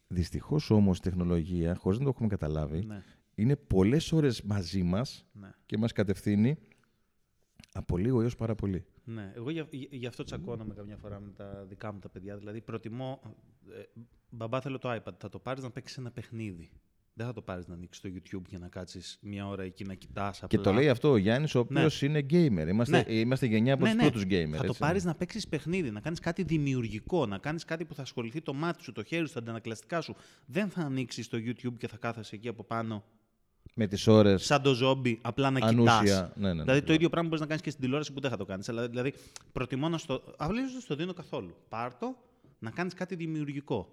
Δυστυχώς όμως η τεχνολογία, χωρίς να το έχουμε καταλάβει, ναι, είναι πολλές ώρες μαζί μας, ναι, και μας κατευθύνει από λίγο έως πάρα πολύ. Ναι, εγώ γι' αυτό τσακώνομαι καμιά φορά με τα δικά μου τα παιδιά. Δηλαδή, προτιμώ. Μπαμπά, θέλω το iPad. Θα το πάρεις να παίξεις ένα παιχνίδι. Δεν θα το πάρεις να ανοίξεις το YouTube για να κάτσεις μια ώρα εκεί να κοιτάς απλά. Και το λέει αυτό ο Γιάννης, ο οποίος, ναι, είναι gamer. Είμαστε γενιά από τους πρώτους gamer. Θα το πάρεις να παίξεις παιχνίδι, να κάνεις κάτι δημιουργικό, να κάνεις κάτι που θα ασχοληθεί το μάτι σου, το χέρι σου, τα αντανακλαστικά σου. Δεν θα ανοίξεις το YouTube και θα κάθεσαι εκεί από πάνω. Με τις ώρες. Σαν το ζόμπι, απλά να κοιτάς. Ναι. Δηλαδή το ίδιο πράγμα μπορείς να κάνεις και στην τηλεόραση που δεν θα το κάνεις. Αλλά δηλαδή προτιμώ να στο. Απλά δεν το δίνω καθόλου. Πάρτο να κάνεις κάτι δημιουργικό.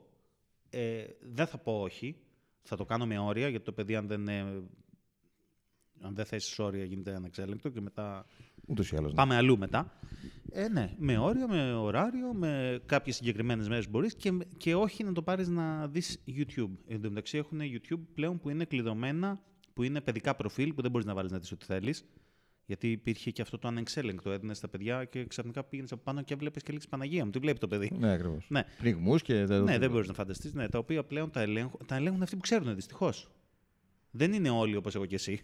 Δεν θα πω όχι. Θα το κάνω με όρια, γιατί το παιδί, αν δεν θέσεις όρια, γίνεται ανεξέλεγκτο και μετά πάμε αλλού μετά. Ναι, με όρια, με ωράριο, με κάποιες συγκεκριμένες μέρες μπορείς και όχι να το πάρεις να δεις YouTube. Εν τω μεταξύ έχουν YouTube πλέον που είναι κλειδωμένα, που είναι παιδικά προφίλ, που δεν μπορείς να βάλεις να δεις ό,τι θέλεις. Γιατί υπήρχε και αυτό το ανεξέλεγκτο. Έδινες στα παιδιά και ξαφνικά πήγαινες από πάνω και έβλεπες και λες Παναγία μου, τι βλέπει το παιδί. Ναι, ακριβώς. Ναι. Πνιγμούς και. Ναι, δεν μπορείς να φανταστείς. Ναι, τα οποία πλέον τα ελέγχουν αυτοί που ξέρουν, δυστυχώς. Δεν είναι όλοι όπως εγώ και εσύ.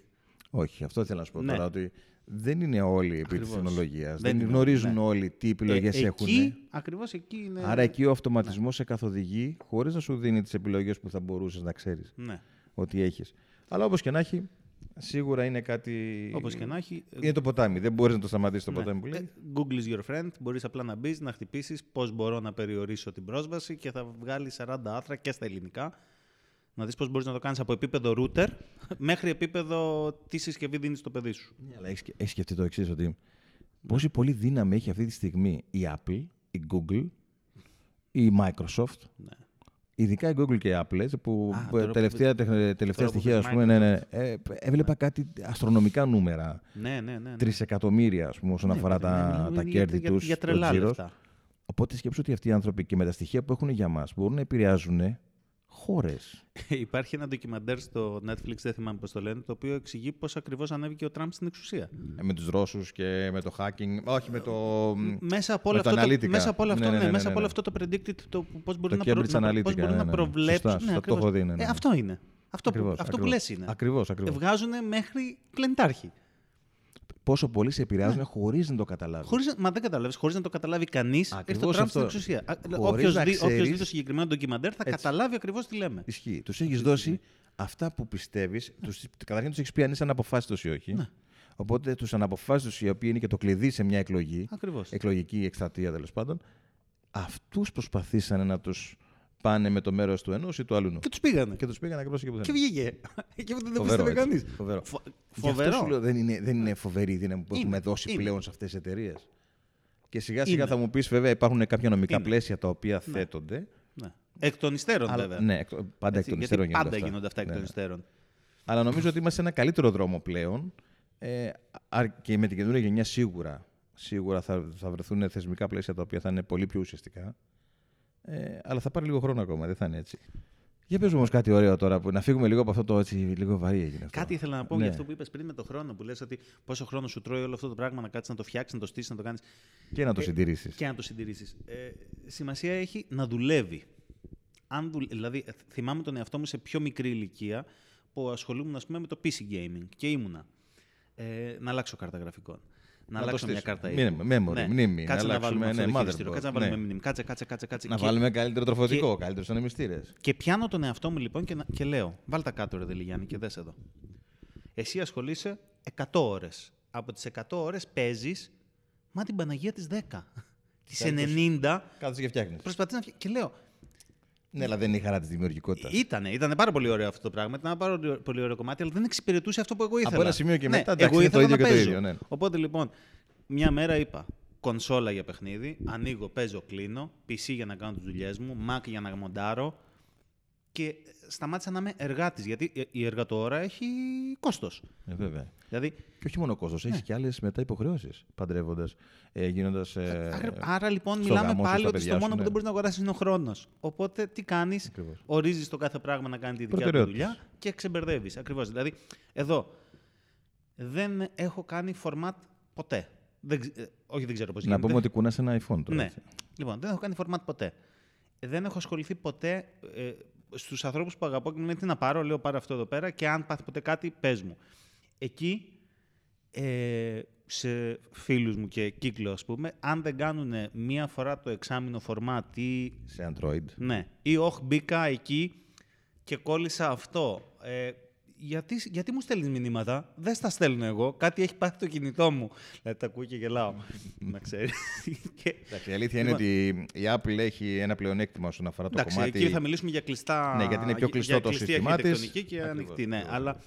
Όχι, αυτό θέλω να σου πω τώρα. Ότι δεν είναι όλοι επί της τεχνολογίας. Δεν γνωρίζουν όλοι τι επιλογές έχουν. Ακριβώς εκεί είναι. Άρα εκεί ο αυτοματισμός σε καθοδηγεί χωρίς να σου δίνει τις επιλογές που θα μπορούσες να ξέρεις ότι έχεις. Αλλά όπως και να έχει. Σίγουρα είναι κάτι. Όπως και να έχει. Είναι το ποτάμι. Δεν μπορείς να το σταματήσεις το ποτάμι που λέει. Google is your friend. Μπορείς απλά να μπεις, να χτυπήσεις πώς μπορώ να περιορίσω την πρόσβαση και θα βγάλει 40 άρθρα και στα ελληνικά. Να δεις πώς μπορείς να το κάνεις από επίπεδο router μέχρι επίπεδο τι συσκευή δίνεις στο παιδί σου. Ναι, αλλά έχεις σκεφτεί το εξής, ότι πόση πολύ δύναμη έχει αυτή τη στιγμή η Apple, η Google, η Microsoft. Ναι. Ειδικά η Google και η Apple, που τελευταία στοιχεία, ας πούμε, έβλεπα κάτι αστρονομικά νούμερα. 3 εκατομμύρια, ας πούμε, όσον αφορά τα κέρδη τους. Για τρελά λεφτά. Οπότε σκέψου ότι αυτοί οι άνθρωποι και με τα στοιχεία που έχουν για μας μπορούν να επηρεάζουν χώρες. Υπάρχει ένα ντοκιμαντέρ στο Netflix, δεν θυμάμαι πώς το λένε, το οποίο εξηγεί πώς ακριβώς ανέβηκε ο Τραμπ στην εξουσία. Με τους Ρώσους και με το hacking. Όχι, με το. Μέσα από όλο αυτό το predicted, το πώς μπορεί να προβλέψει. Αυτό έχω δει. Αυτό είναι. Αυτό που λες είναι. Ακριβώς. Βγάζουν μέχρι κλεντάρχη. Πόσο πολύ σε επηρεάζουν χωρίς να το καταλάβεις. Μα δεν καταλάβεις, χωρίς να το καταλάβει κανείς. Έχει το Τραμπ στην εξουσία. Όποιος δει το συγκεκριμένο ντοκιμαντέρ θα καταλάβει ακριβώς τι λέμε. Ισχύει. Τους έχεις δώσει αυτά που πιστεύεις. Καταρχήν τους έχεις πει αν είσαι αναποφάσιστος ή όχι. Ναι. Οπότε τους αναποφάσιστους, οι οποίοι είναι και το κλειδί σε μια εκλογή, εκλογική εκστρατεία τέλος πάντων, αυτούς προσπαθήσαν να τους πάνε με το μέρος του ενός ή του άλλου. Και τους πήγανε. Και τους πήγανε ακριβώς εκεί που θέλουν. Και βγήκε. Εκεί που δεν πιστεύει κανείς. Φοβερό. Φοβερό. Δεν είναι φοβερή η δύναμη που έχουμε δώσει πλέον σε αυτές τις εταιρείες. Και σιγά σιγά θα μου πεις, βέβαια, υπάρχουν κάποια νομικά πλαίσια τα οποία θέτονται. Ναι. Εκ των υστέρων, βέβαια. Ναι, πάντα εκ των υστέρων γίνονται. Πάντα γίνονται αυτά εκ των υστέρων. Αλλά νομίζω ότι είμαστε σε ένα καλύτερο δρόμο πλέον. Και με την καινούργια γενιά σίγουρα θα βρεθούν θεσμικά πλαίσια τα οποία θα είναι πολύ πιο ουσιαστικά. Αλλά θα πάρει λίγο χρόνο ακόμα, δεν θα είναι έτσι. Για πες όμως κάτι ωραίο τώρα, που να φύγουμε λίγο από αυτό το έτσι, λίγο βαρύ έγινε αυτό. Κάτι ήθελα να πω για αυτό που είπες πριν με το χρόνο, που λες ότι πόσο χρόνο σου τρώει όλο αυτό το πράγμα να κάτσεις να το φτιάξεις, να το στήσεις, να το κάνεις. Και να το συντηρήσεις. Σημασία έχει να δουλεύει. Δηλαδή, θυμάμαι τον εαυτό μου σε πιο μικρή ηλικία που ασχολούμουν, ας πούμε, με το PC gaming και ήμουνα. να αλλάξω κάρτα γραφικών. Να αλλάξω μια κάρτα μνήμη. Κάτσε να βάλουμε χειριστήριο, κάτσε να βάλουμε μνήμη. Κάτσε. Να βάλουμε καλύτερο τροφοδοτικό, καλύτερο ανεμιστήρε. Και πιάνω τον εαυτό μου λοιπόν και λέω: βάλ τα κάτω, ρε Δελιγιάννη, και δες εδώ. Εσύ ασχολείσαι 100 ώρες. Από τις 100 ώρες παίζεις, μα την Παναγία τις 10. Τις 90. Κάθεσαι και φτιάχνεις. Προσπαθείς να φτιάχνεις. Και λέω. Ναι, αλλά δεν είναι η χαρά της δημιουργικότητας. Ήταν πάρα πολύ ωραίο αυτό το πράγμα. Ήταν ένα πάρα πολύ ωραίο κομμάτι, αλλά δεν εξυπηρετούσε αυτό που εγώ ήθελα. Από ένα σημείο και μετά, εντάξει, είναι το ίδιο και το ίδιο. Ναι. Οπότε λοιπόν, μια μέρα είπα: κονσόλα για παιχνίδι, ανοίγω, παίζω, κλείνω. PC για να κάνω τις δουλειές μου, Mac για να μοντάρω. Και σταμάτησα να είμαι εργάτης, γιατί η εργατοώρα έχει κόστος. Βέβαια. Δηλαδή, και όχι μόνο κόστος, έχει και άλλες μετά υποχρεώσεις. Παντρεύοντας, γίνοντας. Άρα λοιπόν, μιλάμε πάλι ότι στο μόνο που δεν μπορείς να αγοράσεις είναι ο χρόνος. Οπότε τι κάνεις, ορίζεις το κάθε πράγμα να κάνει τη δικιά του δουλειά και ξεμπερδεύεις. Ακριβώς. Δηλαδή, εδώ δεν έχω κάνει format ποτέ. Όχι, δεν ξέρω πώς γίνεται. Να πούμε ότι κουνάς ένα iPhone τώρα. Ναι. Λοιπόν, δεν έχω κάνει format ποτέ. Δεν έχω ασχοληθεί ποτέ. Στους ανθρώπους που αγαπώ και μου λένε τι να πάρω, λέω πάρω αυτό εδώ πέρα και αν πάθει ποτέ κάτι, πες μου. Εκεί, σε φίλους μου και κύκλο, ας πούμε, αν δεν κάνουν μία φορά το εξάμηνο φορμάτ ή... σε Android. Ναι. Ή όχι, μπήκα εκεί και κόλλησα αυτό. Γιατί μου στέλνεις μηνύματα, δεν στα στέλνω εγώ, κάτι έχει πάθει το κινητό μου. Δηλαδή τα ακούω και γελάω, να ξέρεις. Η αλήθεια είναι ότι η Apple έχει ένα πλεονέκτημα όσον αφορά το κομμάτι. Εντάξει, εκεί θα μιλήσουμε για κλειστά. Ναι, γιατί είναι πιο κλειστό το σύστημά της. Για κλειστή αρχιτεκτονική και ανοιχτή, ναι. Αλλά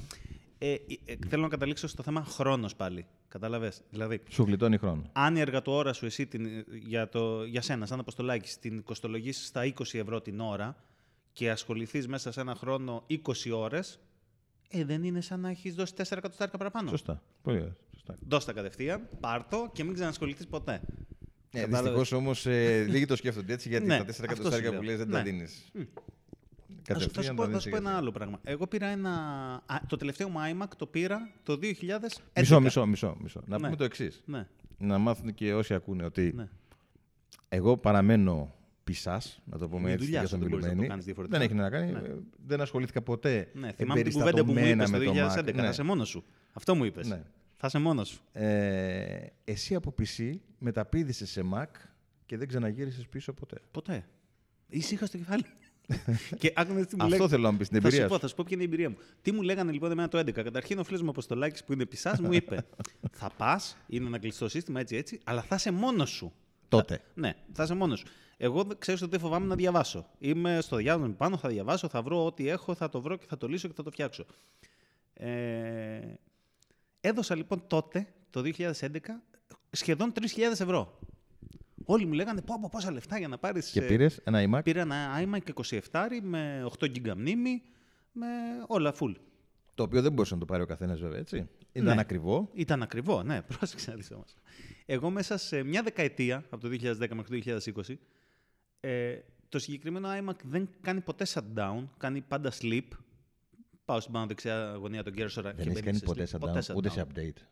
θέλω να καταλήξω στο θέμα χρόνος πάλι. Κατάλαβες. Δηλαδή, σου γλιτώνει χρόνο. Αν η εργατοώρα σου, εσύ για σένα, σαν αποστολάκης, την κοστολογήσεις στα 20 ευρώ την ώρα και ασχοληθείς μέσα σε ένα χρόνο 20 ώρες. Δεν είναι σαν να έχεις δώσει 4 εκατοστάρικα παραπάνω. Σωστά. Πολύ σωστά. Δώσ' τα κατευθείαν, πάρ' το και μην ξανασχοληθείς ποτέ. Δυστυχώς όμως λίγοι το σκέφτονται έτσι, γιατί τα 4 εκατοστάρικα που λες δεν τα δίνεις. Θα σου πω ένα άλλο πράγμα. Εγώ πήρα το τελευταίο μου iMac το πήρα το 2011. Μισό. Να πούμε το εξής. Να μάθουν και όσοι ακούνε ότι εγώ παραμένω πισάς, να το πούμε έτσι, για τον μιλουμένη. Δεν έχει να κάνει. Ναι. Δεν ασχολήθηκα ποτέ εμπεριστατωμένα με το Mac. Ναι. Θα είσαι μόνος σου. Αυτό μου είπες. Ναι. Θα είσαι μόνος σου. Εσύ από PC μεταπήδησες σε Mac και δεν ξαναγύρισες πίσω ποτέ. Ποτέ. Ήσυχα στο κεφάλι. Και αυτό θέλω να μου πεις την εμπειρία σου. Θα σου πω ποια είναι η εμπειρία μου. Τι μου λέγανε λοιπόν εμένα το 2011. Καταρχήν ο φίλος μου Αποστολάκης που είναι πισάς μου είπε: θα πας, είναι ένα κλειστό σύστημα έτσι, αλλά θα είσαι μόνος σου. Τότε. Ναι, θα είσαι μόνος σου. Εγώ ξέρεις ότι δεν φοβάμαι να διαβάσω. Είμαι στο διάβασμα πάνω, θα διαβάσω, θα βρω ό,τι έχω, θα το βρω και θα το λύσω και θα το φτιάξω. Έδωσα λοιπόν τότε, το 2011, σχεδόν 3.000 ευρώ. Όλοι μου λέγανε πόσα λεφτά για να πάρεις... Και πήρες ένα iMac. Πήρα ένα iMac 27 με 8 GB μνήμη, με όλα full. Το οποίο δεν μπορούσε να το πάρει ο καθένας βέβαια, έτσι. Ήταν ακριβό. Ήταν ακριβό, ναι, πρόσεξε να δεις όμως. Εγώ μέσα σε μια δεκαετία, από το 2010 μέχρι το 2020... το συγκεκριμένο iMac δεν κάνει ποτέ shutdown, κάνει πάντα sleep. Πάω στην πάνω δεξιά γωνία τον κέρσορα και μπαίνει σε sleep. Δεν έχει κάνει ποτέ shutdown, ούτε σε update.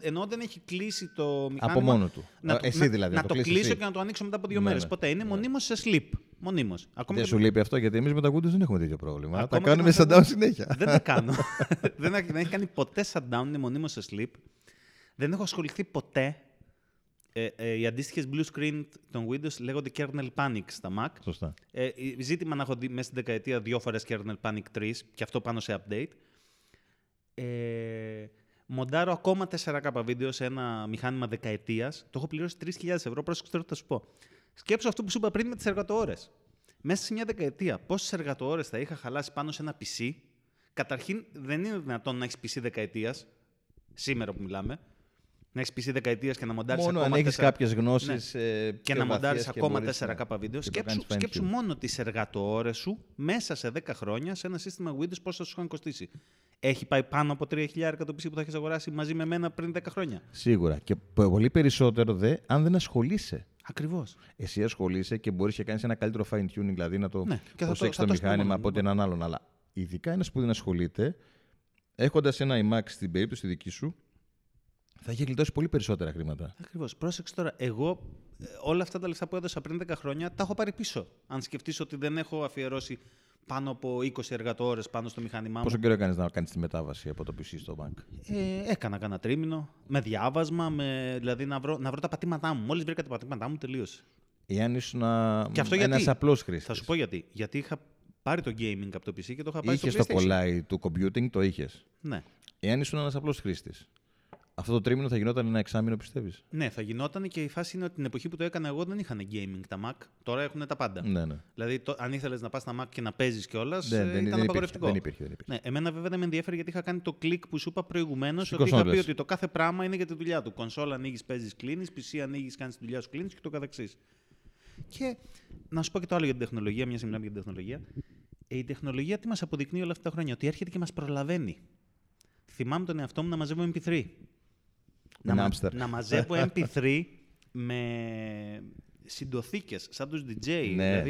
Ενώ δεν έχει κλείσει το μηχάνημα. Από μόνο του. Εσύ δηλαδή. Να το κλείσω και να το ανοίξω μετά από 2 μέρες. Ποτέ. Είναι μονίμως σε sleep. Μονίμως. Δεν σου λείπει αυτό, γιατί εμείς με τα Windows δεν έχουμε τέτοιο πρόβλημα. Ακόμα τα κάνουμε shutdown συνέχεια. Δεν τα κάνω. Δεν έχει κάνει ποτέ shutdown, είναι μονίμως σε sleep. Δεν έχω ασχοληθεί ποτέ. Οι αντίστοιχες blue screen των Windows λέγονται kernel panic στα Mac. Σωστά. Ζήτημα να έχω δει μέσα στην δεκαετία 2 φορές kernel panic 3 και αυτό πάνω σε update. Μοντάρω ακόμα 4K βίντεο σε ένα μηχάνημα δεκαετίας. Το έχω πληρώσει 3.000 ευρώ. Πρόσεξε τώρα τι θα σου πω. Σκέψου αυτό που σου είπα πριν με τις εργατοώρες. Μέσα σε μια δεκαετία, πόσες εργατοώρες θα είχα χαλάσει πάνω σε ένα PC. Καταρχήν, δεν είναι δυνατόν να έχεις PC δεκαετίας, σήμερα που μιλάμε. Να έχεις PC δεκαετίας και να μοντάρεις ακόμα 4K. Μόνο αν έχεις κάποιες γνώσεις. Ναι. Και να μοντάρεις ακόμα 4K βίντεο. Σκέψου μόνο τις εργατοώρες σου μέσα σε 10 χρόνια σε ένα σύστημα Windows πώς θα σου είχαν κοστίσει. Έχει πάει πάνω από 3.000 το PC που θα έχεις αγοράσει μαζί με μένα πριν 10 χρόνια. Σίγουρα. Και πολύ περισσότερο δε αν δεν ασχολείσαι. Ακριβώς. Εσύ ασχολείσαι και μπορείς και κάνεις ένα καλύτερο fine tuning, δηλαδή να το προσέξεις το μηχάνημα από έναν άλλον. Αλλά ειδικά ένας που δεν ασχολείται, έχοντας ένα iMac στην περίπτωση τη δική σου. Θα είχε γλιτώσει πολύ περισσότερα χρήματα. Ακριβώς. Πρόσεξε τώρα. Εγώ όλα αυτά τα λεφτά που έδωσα πριν 10 χρόνια τα έχω πάρει πίσω. Αν σκεφτείς ότι δεν έχω αφιερώσει πάνω από 20 εργατόρες πάνω στο μηχανημά μου. Πόσο καιρό έκανες να κάνεις τη μετάβαση από το PC στο Mac? Έκανα κάνα τρίμηνο, με διάβασμα, δηλαδή να βρω τα πατήματά μου. Μόλις βρήκα τα πατήματά μου, τελείωσε. Εάν ήσουν ένας απλός χρήστης. Θα σου πω γιατί. Γιατί είχα πάρει το gaming από το PC και το είχα πάει στο PlayStation. Είχες το κολλάι του computing, το είχες. Ναι. Εάν ήσουν ένας απλός χρήστης, αυτό το τρίμηνο θα γινόταν ένα εξάμηνο, πιστεύεις? Ναι, θα γινόταν, και η φάση είναι ότι την εποχή που το έκανα εγώ δεν είχαν gaming τα Mac. Τώρα έχουν τα πάντα. Ναι, ναι. Δηλαδή, αν ήθελες να πας στα Mac και να παίζεις κιόλας, ήταν απαγορευτικό. Δεν υπήρχε. Ναι, εμένα βέβαια δεν με ενδιαφέρει, γιατί είχα κάνει το κλικ που σου είπα προηγουμένως. Ότι είχα πει ότι το κάθε πράγμα είναι για τη δουλειά του. Κονσόλα ανοίγεις, παίζεις, κλείνεις. PC ανοίγεις, κάνεις τη δουλειά σου, κλείνεις κ.ο.κ. Και να σου πω και το άλλο για την τεχνολογία, μια μιλάμε για την τεχνολογία. Η τεχνολογία τι μας αποδεικνύει όλα αυτά τα χρόνια? Ότι έρχεται και μας προλαβαίνει. Θυμάμαι τον εαυτό μου να μαζεύω MP3. Να μαζεύω MP3 με συντοθήκες, σαν τους DJ. Ναι.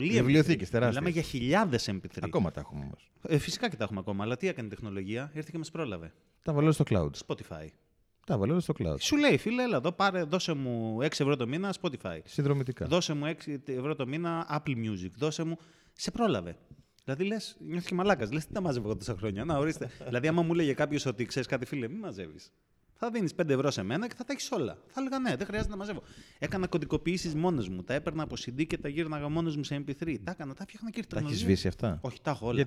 Βιβλιοθήκες τεράστιες. Μιλάμε για χιλιάδες MP3. Ακόμα τα έχουμε όμως. Φυσικά και τα έχουμε ακόμα. Αλλά τι έκανε η τεχνολογία? Ήρθε και μας πρόλαβε. Τα βάλω στο cloud. Spotify. Τα βάλω στο cloud. Σου λέει, φίλε, έλα εδώ, δώσε μου 6 ευρώ το μήνα Spotify. Συνδρομητικά. Δώσε μου 6 ευρώ το μήνα Apple Music. Δώσε μου. Σε πρόλαβε. Δηλαδή λες, νιώθει και μαλάκας. Λες, τι τα μάζευα εγώ τόσα χρόνια? Να ορίστε. Δηλαδή, άμα μου έλεγε κάποιος ότι ξέρεις κάτι, φίλε, μην μαζεύεις. Θα δίνεις 5 ευρώ σε μένα και θα τα έχεις όλα. Θα έλεγα ναι, δεν χρειάζεται να μαζεύω. Έκανα κωδικοποιήσεις μόνος μου. Τα έπαιρνα από CD και τα γύρναγα μόνος μου σε MP3. Τα έκανα, τα φτιάχνα και τεχνολογία. Τα έχεις σβήσει αυτά? Όχι, τα έχω όλα.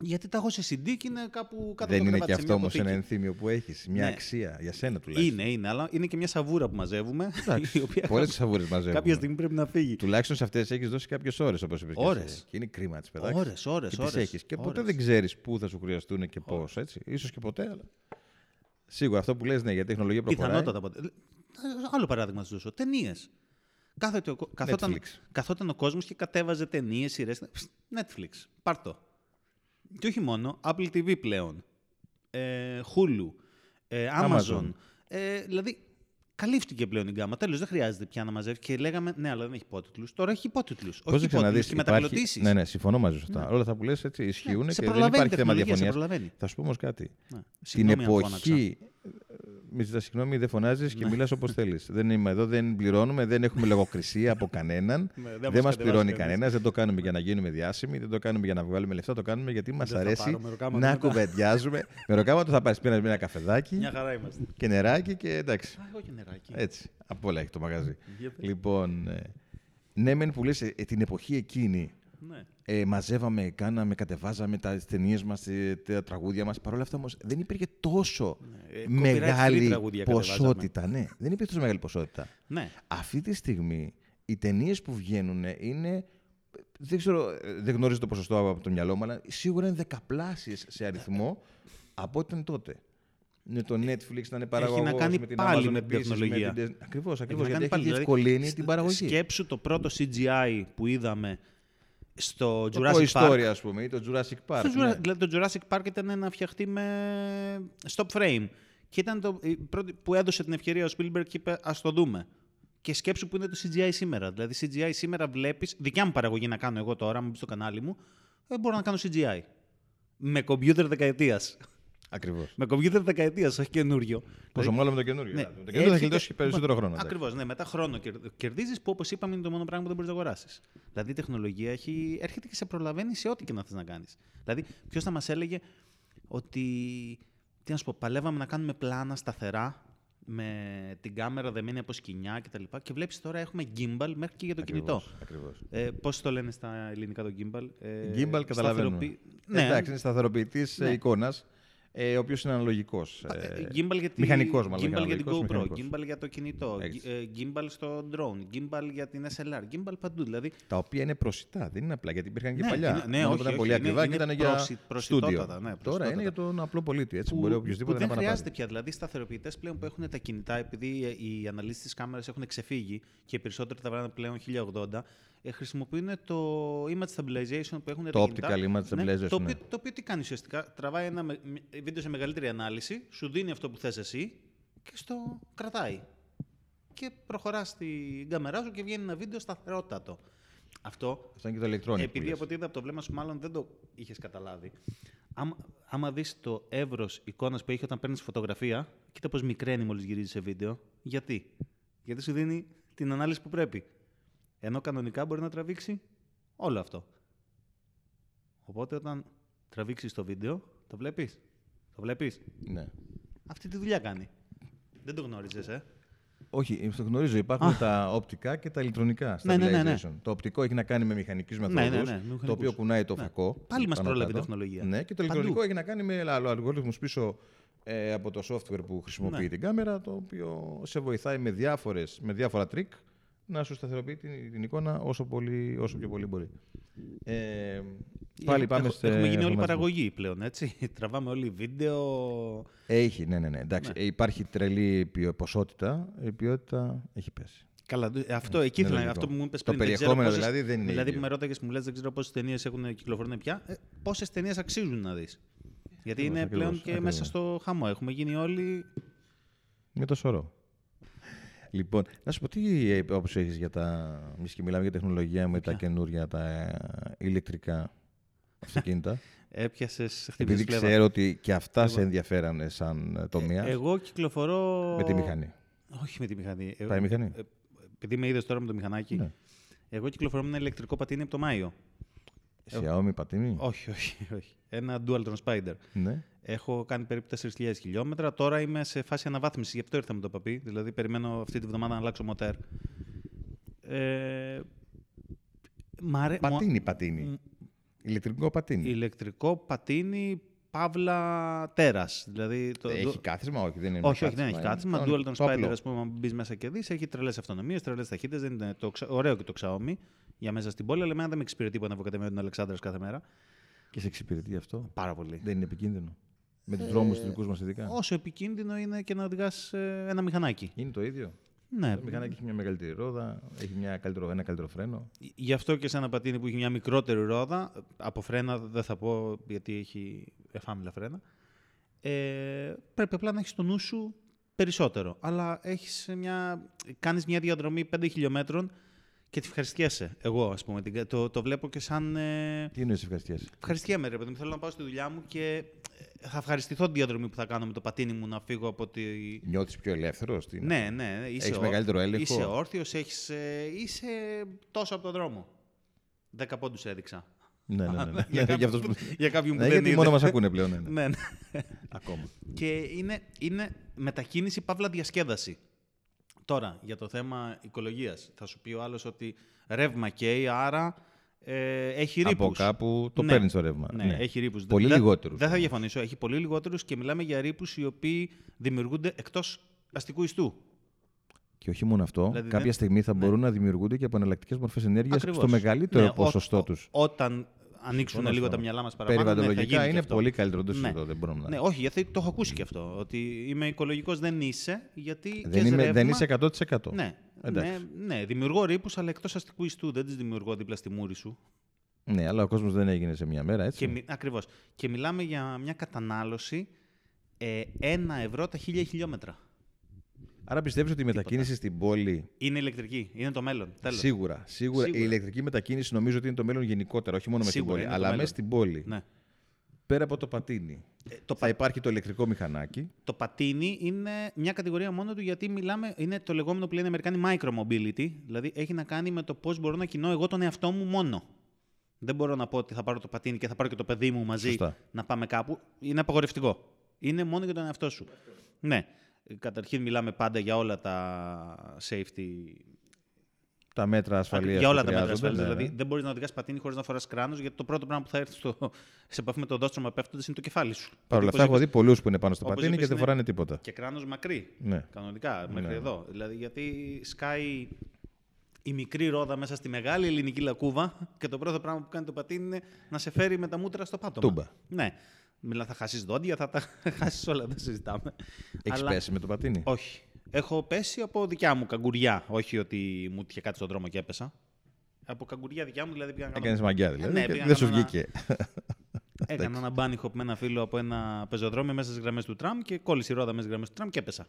Γιατί τα έχω σε CD και είναι κάπου κάτω. Δεν είναι και αυτό όμως ένα ενθύμιο που έχεις? Μια αξία για σένα τουλάχιστον. Είναι, αλλά είναι και μια σαβούρα που μαζεύουμε. Πολλές σαβούρες μαζεύουμε. Κάποια στιγμή πρέπει να φύγει. Τουλάχιστον σε αυτές έχεις δώσει κάποιες ώρες, όπως είπες. Ώρες. Και είναι κρίμα τις παιδάκια. Ώρες. Τις έχεις. Και ποτέ δεν ξέρεις πού θα σου χρειαστούν και πώς. Ίσως και ποτέ, αλλά. Σίγουρα αυτό που λες, ναι, γιατί η τεχνολογία προχωράει. Πιθανότατα ποτέ. Άλλο παράδειγμα να σου δώσω. Ταινίες. Καθόταν ο κόσμος και κατέβαζε ταινίες, σειρές. Netflix. Πάρτο. Και όχι μόνο, Apple TV πλέον, Hulu, Amazon. Δηλαδή, καλύφθηκε πλέον η γκάμα. Τέλος, δεν χρειάζεται πια να μαζεύει. Και λέγαμε, ναι, αλλά δεν έχει υπότιτλους. Τώρα έχει υπότιτλους. Όχι υπότιτλους, και μεταπλωτήσεις. Ναι, συμφωνώ μαζί σου αυτά. Ναι. Όλα θα που λες έτσι ισχύουν, ναι, και δεν υπάρχει θέμα διαφωνίας. Θα σου πω όμως κάτι. Ναι. Την εποχή. Μην ζητάς συγγνώμη, δεν φωνάζεις και μιλάς όπως θέλεις. Δεν είμαι εδώ, δεν πληρώνουμε, δεν έχουμε λογοκρισία από κανέναν. Δεν μας πληρώνει κανένας, δεν το κάνουμε για να γίνουμε διάσημοι, δεν το κάνουμε για να βγάλουμε λεφτά, το κάνουμε γιατί μας αρέσει να κουβεντιάζουμε. Με ροκάματο θα πάρεις πίνας με ένα καφεδάκι και νεράκι και εντάξει. Α, εγώ και νεράκι. Έτσι, από όλα έχει το μαγαζί. Λοιπόν, ναι μεν που λες την εποχή εκείνη. Μαζεύαμε, κάναμε, κατεβάζαμε τα ταινίες μας, τα τραγούδια μας. Παρ' όλα αυτά όμως δεν υπήρχε τόσο μεγάλη ποσότητα. Ναι, δεν υπήρχε τόσο μεγάλη ποσότητα. Ναι. Αυτή τη στιγμή οι ταινίες που βγαίνουν είναι. Δεν γνωρίζω το ποσοστό από το μυαλό μου, αλλά σίγουρα είναι δεκαπλάσιες σε αριθμό από ό,τι ήταν τότε. Με το Netflix να είναι παραγωγός, με την Amazon επίσης. Ακριβώς, γιατί έχει διευκολύνει την παραγωγή. Σκέψου το πρώτο CGI που είδαμε. Στο Jurassic Park. Ας πούμε, ή το Jurassic Park. Ναι. Δηλαδή, το Jurassic Park ήταν να φτιαχτεί με stop frame. Και ήταν το πρώτο που έδωσε την ευκαιρία ο Spielberg και είπε: ας το δούμε. Και σκέψου που είναι το CGI σήμερα. Δηλαδή, CGI σήμερα βλέπεις. Δικιά μου παραγωγή να κάνω εγώ τώρα, αν μπει στο κανάλι μου, δεν μπορώ να κάνω CGI. Με κομπιούτερ δεκαετίας. Ακριβώς. Με κομπιούτερ δεκαετίας, όχι καινούριο. Πόσο μάλλον με το καινούριο. Ναι. Το καινούριο θα χειλτώσει και περισσότερο χρόνο. Ακριβώς. Ναι, μετά χρόνο κερδίζεις, που όπως είπαμε είναι το μόνο πράγμα που δεν μπορείς να αγοράσεις. Δηλαδή η τεχνολογία έρχεται και σε προλαβαίνει σε ό,τι και να θες να κάνεις. Δηλαδή, ποιος θα μας έλεγε ότι. Τι να σου πω, παλεύαμε να κάνουμε πλάνα σταθερά με την κάμερα δεμένη από σκοινιά κτλ. Και βλέπεις τώρα έχουμε γκίμπαλ μέχρι και για το κινητό. Ακριβώς. Πώς το λένε στα ελληνικά το γκίμπαλ? Γκίμπαλ καταλαβαίνουμε. Εντάξει, είναι σταθεροποιητής εικόνας. Ο οποίος είναι αναλογικός. Μηχανικός, μάλλον. Gimbal για την GoPro, gimbal για το κινητό, gimbal στο drone, gimbal για την SLR, gimbal παντού. Δηλαδή. Τα οποία είναι προσιτά, δεν είναι απλά γιατί υπήρχαν και παλιά. Ναι, όχι, ήταν πολύ ακριβά και ήταν για στούντιο. Τώρα είναι για τον απλό πολίτη. Έτσι, μπορεί οποιοδήποτε να πάρει. Δεν χρειάζεται πια. Δηλαδή, οι σταθεροποιητές πλέον που έχουν τα κινητά, επειδή οι αναλύσεις της κάμερας έχουν ξεφύγει και οι περισσότεροι τα βάλανε πλέον 1080. Χρησιμοποιούν το image stabilization που έχουν τα κινητά. Optical image stabilization. Το οποίο τι κάνει ουσιαστικά? Τραβάει ένα βίντεο σε μεγαλύτερη ανάλυση, σου δίνει αυτό που θες εσύ και στο κρατάει. Και προχωράς στην κάμερά σου και βγαίνει ένα βίντεο σταθερότατο. Αυτό είναι και το ηλεκτρόνικο. Επειδή από ό,τι είδα από το βλέμμα σου, μάλλον δεν το είχες καταλάβει. Άμα δεις το εύρος εικόνας που έχει όταν παίρνεις φωτογραφία, κοίτα πώς μικραίνει μόλις γυρίζει σε βίντεο. Γιατί σου δίνει την ανάλυση που πρέπει. Ενώ κανονικά μπορεί να τραβήξει όλο αυτό. Οπότε όταν τραβήξεις το βίντεο, το βλέπεις. Το βλέπεις. Ναι. Αυτή τη δουλειά κάνει. Δεν το γνώριζες, Όχι, το γνωρίζω. Υπάρχουν τα οπτικά και τα ηλεκτρονικά. Ναι. Το οπτικό έχει να κάνει με μηχανικούς μεθόδους, το οποίο κουνάει το φακό. Πάλι μας πρόλαβε η τεχνολογία. Ναι, και το ηλεκτρονικό έχει να κάνει με αλγορίθμους πίσω από το software που χρησιμοποιεί την κάμερα, το οποίο σε βοηθάει με διάφορα τρίκ να σου σταθεροποιεί την εικόνα όσο πιο πολύ μπορεί. Πάλι πάμε σε... Έχουμε γίνει όλοι παραγωγή πλέον, έτσι. Τραβάμε όλοι βίντεο. Έχει, ναι. Εντάξει, υπάρχει τρελή ποσότητα, η ποιότητα έχει πέσει. Καλά, αυτό, εκεί ήθελα, αυτό που μου είπες πριν. Το περιεχόμενο δηλαδή δεν είναι. Δηλαδή που με ρώταγες, μου λες, δεν ξέρω πόσες ταινίες κυκλοφορούν πια. Πόσες ταινίες αξίζουν να δεις. Γιατί είναι πλέον και μέσα στο χαμό. Έχουμε γίνει όλοι. Με το σωρό. Λοιπόν, να σου πω τι όπως έχεις για τα. Μισκή μιλάμε για τεχνολογία με τα καινούρια, τα ηλεκτρικά αυτοκίνητα. Έπιασες. Επειδή ξέρω ότι και αυτά σε ενδιαφέρανε σαν τομέα. Εγώ κυκλοφορώ. Με τη μηχανή. Όχι με τη μηχανή. Πάει μηχανή. Επειδή με είδες τώρα με το μηχανάκι. Ναι. Εγώ κυκλοφορώ με ένα ηλεκτρικό πατίνι από το Μάιο. Xiaomi πατίνι. Όχι. Ένα Dualtron Spider. Ναι. Έχω κάνει περίπου 4.000 χιλιόμετρα. Τώρα είμαι σε φάση αναβάθμιση, γι' αυτό ήρθα με το παπί. Δηλαδή, περιμένω αυτή τη βδομάδα να αλλάξω μοτέρ. Πατίνι. Ηλεκτρικό πατίνι. Ηλεκτρικό πατίνι, παύλα τέρας. Δηλαδή, έχει κάθισμα, όχι, δεν είναι. Όχι, δεν έχει κάθισμα. Dualtron Spider, ας πούμε, αν μπει μέσα και δεις, έχει τρελές αυτονομίες, τρελές ταχύτητες. Δεν είναι ωραίο και το Xiaomi για μέσα στην πόλη, αλλά εμένα δεν με εξυπηρετεί που ανεβοκατεβαίνω την Αλεξάνδρας κάθε μέρα. Και σε εξυπηρετεί αυτό. Πάρα πολύ. Δεν είναι επικίνδυνο. Με τους δρόμους τους δικούς μας ειδικά. Όσο επικίνδυνο είναι και να οδηγάς ένα μηχανάκι. Είναι το ίδιο. Ναι. Το μηχανάκι έχει μια μεγαλύτερη ρόδα, έχει ένα καλύτερο φρένο. Γι' αυτό και σε ένα πατίνι που έχει μια μικρότερη ρόδα, από φρένα δεν θα πω γιατί έχει εφάμιλα φρένα, πρέπει απλά να έχεις το νου σου περισσότερο. Αλλά κάνεις μια διαδρομή 5 χιλιόμετρων. Και τη ευχαριστιέσαι. Εγώ, ας πούμε, το βλέπω και σαν. Τι εννοείς ευχαριστιέσαι? Ευχαριστιέμαι, ρε παιδί μου. Θέλω να πάω στη δουλειά μου και θα ευχαριστηθώ την διαδρομή που θα κάνω με το πατίνι μου να φύγω από τη. Νιώθεις πιο ελεύθερος. Ναι. Έχεις μεγαλύτερο έλεγχο. Είσαι όρθιος, είσαι τόσο από τον δρόμο. 10 πόντους έδειξα. Ναι. Για κάποιον που δεν είναι. Μόνο μας ακούνε πλέον. Ναι. Ακόμα. Και είναι μετακίνηση παύλα διασκέδαση. Τώρα, για το θέμα οικολογίας, θα σου πει ο άλλος ότι ρεύμα καίει, άρα έχει ρήπους. Από κάπου το παίρνει το ρεύμα. Ναι. Έχει ρήπους. Πολύ λιγότερους. Δεν θα διαφωνήσω. Έχει πολύ λιγότερους και μιλάμε για ρήπους οι οποίοι δημιουργούνται εκτός αστικού ιστού. Και όχι μόνο αυτό. Δηλαδή, κάποια στιγμή θα μπορούν να δημιουργούνται και από εναλλακτικές μορφές ενέργειας στο μεγαλύτερο ποσοστό τους. Όταν ανοίξουν λίγο τα μυαλά μας παραπάνω. Περιβαλλοντικά είναι πολύ καλύτερο το σύστημα. Ναι, όχι, γιατί το έχω ακούσει και αυτό. Ότι είμαι οικολογικός, δεν είσαι. Γιατί δεν είσαι 100%. Ναι, δημιουργώ ρήπους, αλλά εκτός αστικού ιστού. Δεν τις δημιουργώ δίπλα στη μούρη σου. Ναι, αλλά ο κόσμος δεν έγινε σε μια μέρα, έτσι. Ακριβώς. Και μιλάμε για μια κατανάλωση 1 ευρώ τα 1.000 χιλιόμετρα. Άρα πιστεύεις ότι η μετακίνηση στην πόλη. Είναι ηλεκτρική, είναι το μέλλον. Τέλος. Σίγουρα. Η ηλεκτρική μετακίνηση νομίζω ότι είναι το μέλλον γενικότερα, όχι μόνο με την πόλη. Αλλά μέσα στην πόλη. Ναι. Πέρα από το πατίνι. Θα υπάρχει το ηλεκτρικό μηχανάκι. Το πατίνι είναι μια κατηγορία μόνο του, γιατί μιλάμε. Είναι το λεγόμενο που λένε Αμερικάνοι micro-mobility. Δηλαδή έχει να κάνει με το πώς μπορώ να κινώ εγώ τον εαυτό μου μόνο. Δεν μπορώ να πω ότι θα πάρω το πατίνι και θα πάρω και το παιδί μου μαζί. Σωστά. Να πάμε κάπου. Είναι απαγορευτικό. Είναι μόνο για τον εαυτό σου. Ναι. Καταρχήν μιλάμε πάντα για όλα τα safety. Τα μέτρα ασφαλείας. Για όλα τα μέτρα ασφαλείας. Δηλαδή δεν μπορείς να οδηγάς πατίνι χωρίς να φοράς κράνος, γιατί το πρώτο πράγμα που θα έρθει σε επαφή με τον δόστρωμα πέφτοντας είναι το κεφάλι σου. Παρ' όλα αυτά, έχω δει πολλούς που είναι πάνω στο πατίνι και δεν φοράνε τίποτα. Και κράνος μακρύ. Ναι. Κανονικά, μέχρι εδώ. Δηλαδή, γιατί σκάει η μικρή ρόδα μέσα στη μεγάλη ελληνική λακκούβα και το πρώτο πράγμα που κάνει το πατίνι είναι να σε φέρει με τα μούτρα στο πάτωμα. Τούμπα. Ναι. Θα χάσεις δόντια, θα τα χάσεις όλα, δεν συζητάμε. Έχεις πέσει με το πατίνι? Όχι. Έχω πέσει από δικιά μου καγκουριά. Όχι ότι μου τύχε κάτι στον δρόμο και έπεσα. Από καγκουριά δικιά μου, δηλαδή πήγα να κάνω. Έκανες μαγκιά, δηλαδή. Ναι, δεν σου βγήκε. Έκανα ένα μπάνιχο με ένα φίλο από ένα πεζοδρόμιο μέσα στις γραμμές του τραμ και κόλλησε η ρόδα μέσα στις γραμμές του τραμ και έπεσα.